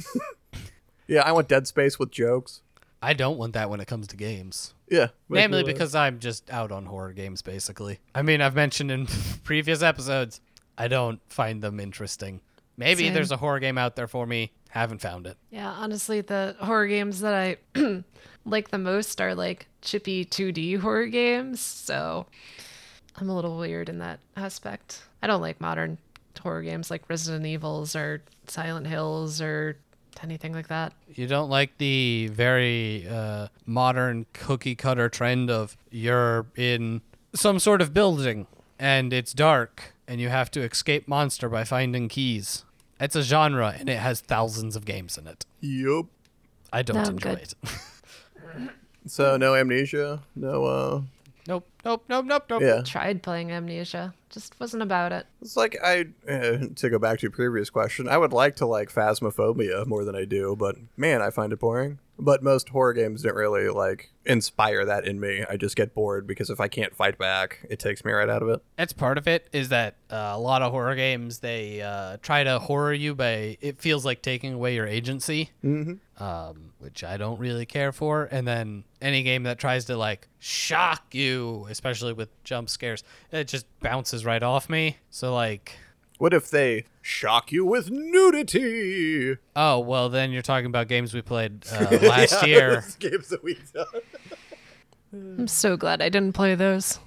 Yeah, I want Dead Space with jokes. I don't want that when it comes to games. Yeah. Mainly because I'm just out on horror games, basically. I mean, I've mentioned in previous episodes, I don't find them interesting. Maybe Same. There's a horror game out there for me. Haven't found it. Yeah, honestly, the horror games that I like the most are like chippy two D horror games. So I'm a little weird in that aspect. I don't like modern horror games like Resident Evils or Silent Hills or anything like that. You don't like the very uh, modern cookie cutter trend of you're in some sort of building and it's dark. And you have to escape monster by finding keys. It's a genre, and it has thousands of games in it. Yup. I don't no, enjoy good. it. So no Amnesia? No, uh... Nope, nope, nope, nope, nope. Yeah. Tried playing Amnesia. Just wasn't about it. It's like, I uh, to go back to your previous question, I would like to like Phasmophobia more than I do, but man, I find it boring. But most horror games don't really like inspire that in me. I just get bored because if I can't fight back, it takes me right out of it. That's part of it, is that uh, a lot of horror games, they uh, try to horror you by, it feels like taking away your agency, mm-hmm. um, which I don't really care for. And then any game that tries to like shock you, especially with jump scares, it just bounces right off me. So like... What if they shock you with nudity? Oh, well, then you're talking about games we played uh, last yeah, year. Games that we done. I'm so glad I didn't play those.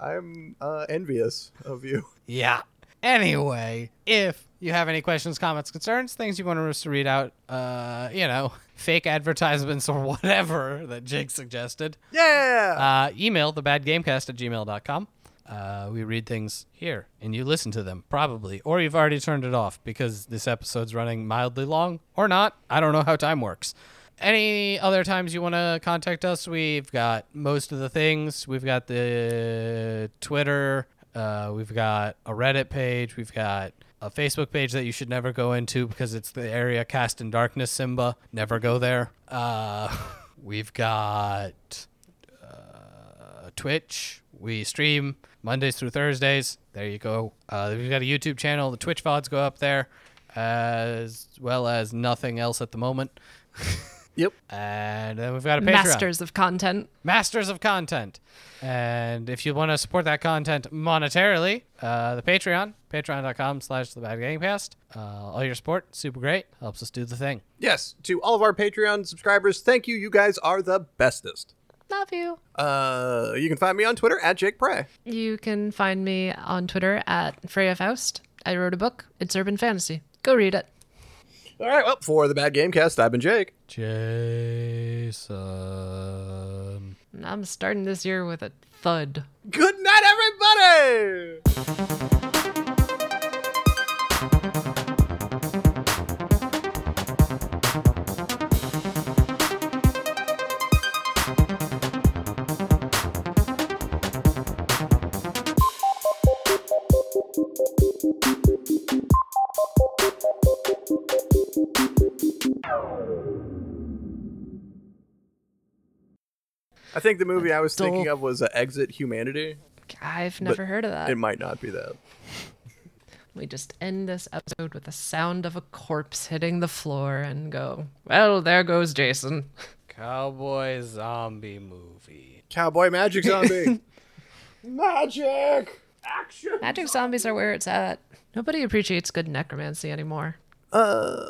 I'm uh, envious of you. Yeah. Anyway, if you have any questions, comments, concerns, things you want us to read out, uh, you know, fake advertisements or whatever that Jake suggested. Yeah. Uh, email thebadgamecast at gmail dot com. Uh, we read things here, and you listen to them, probably. Or you've already turned it off because this episode's running mildly long, or not. I don't know how time works. Any other times you want to contact us, we've got most of the things. We've got the Twitter. Uh, we've got a Reddit page. We've got a Facebook page that you should never go into because it's the area cast in darkness, Simba. Never go there. Uh, we've got uh, Twitch. We stream Mondays through Thursdays. There you go. Uh, we've got a YouTube channel. The Twitch V O Ds go up there, as well as nothing else at the moment. Yep. And then we've got a Patreon. Masters of content. Masters of content. And if you want to support that content monetarily, uh, the Patreon, patreon.com slash TheBadGameCast. Uh, all your support, super great. Helps us do the thing. Yes. To all of our Patreon subscribers, thank you. You guys are the bestest. Love you. Uh, you can find me on Twitter at Jake Prey. You can find me on Twitter at Freya Faust. I wrote a book. It's urban fantasy. Go read it. All right. Well, for the Bad Gamecast, I've been Jake. Jason. I'm starting this year with a thud. Good night, everybody. I think the movie I was thinking of was uh, Exit Humanity. I've never heard of that. It might not be that. We just end this episode with the sound of a corpse hitting the floor and go, well, there goes Jason. Cowboy zombie movie. Cowboy magic zombie. Magic! Action! Magic zombies are where it's at. Nobody appreciates good necromancy anymore. Uh,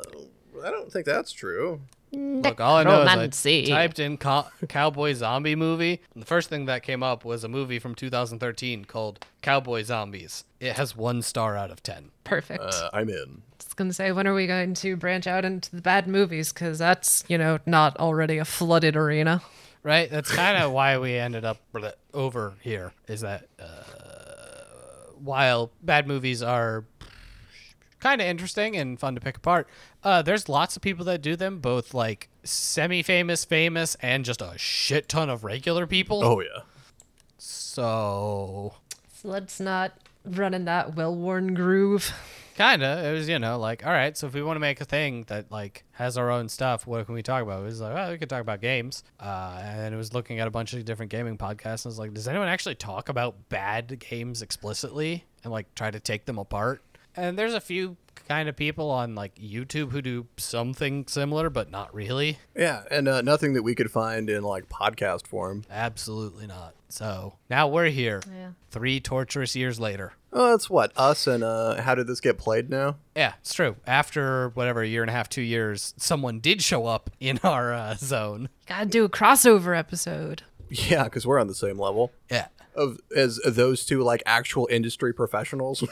I don't think that's true. Look, all I know is I typed in co- cowboy zombie movie, and the first thing that came up was a movie from two thousand thirteen called Cowboy Zombies. It has one star out of ten. Perfect. Uh, I'm in. I was going to say, when are we going to branch out into the bad movies? Because that's, you know, not already a flooded arena. Right? That's kind of why we ended up over here, is that uh, while bad movies are kind of interesting and fun to pick apart, Uh, there's lots of people that do them, both like semi-famous, famous, and just a shit ton of regular people. Oh, yeah. So... so let's not run in that well-worn groove. Kind of. It was, you know, like, all right, so if we want to make a thing that like has our own stuff, what can we talk about? It was like, well, we could talk about games. Uh, and it was looking at a bunch of different gaming podcasts, and I was like, does anyone actually talk about bad games explicitly and like try to take them apart? And there's a few kind of people on like YouTube who do something similar, but not really. Yeah, and uh, nothing that we could find in like podcast form. Absolutely not. So now we're here, yeah. Three torturous years later. Oh, that's what, us and uh, How Did This Get Played Now? Yeah, it's true. After whatever, a year and a half, two years, someone did show up in our uh, zone. Gotta do a crossover episode. Yeah, because we're on the same level. Yeah. Of as those two like actual industry professionals.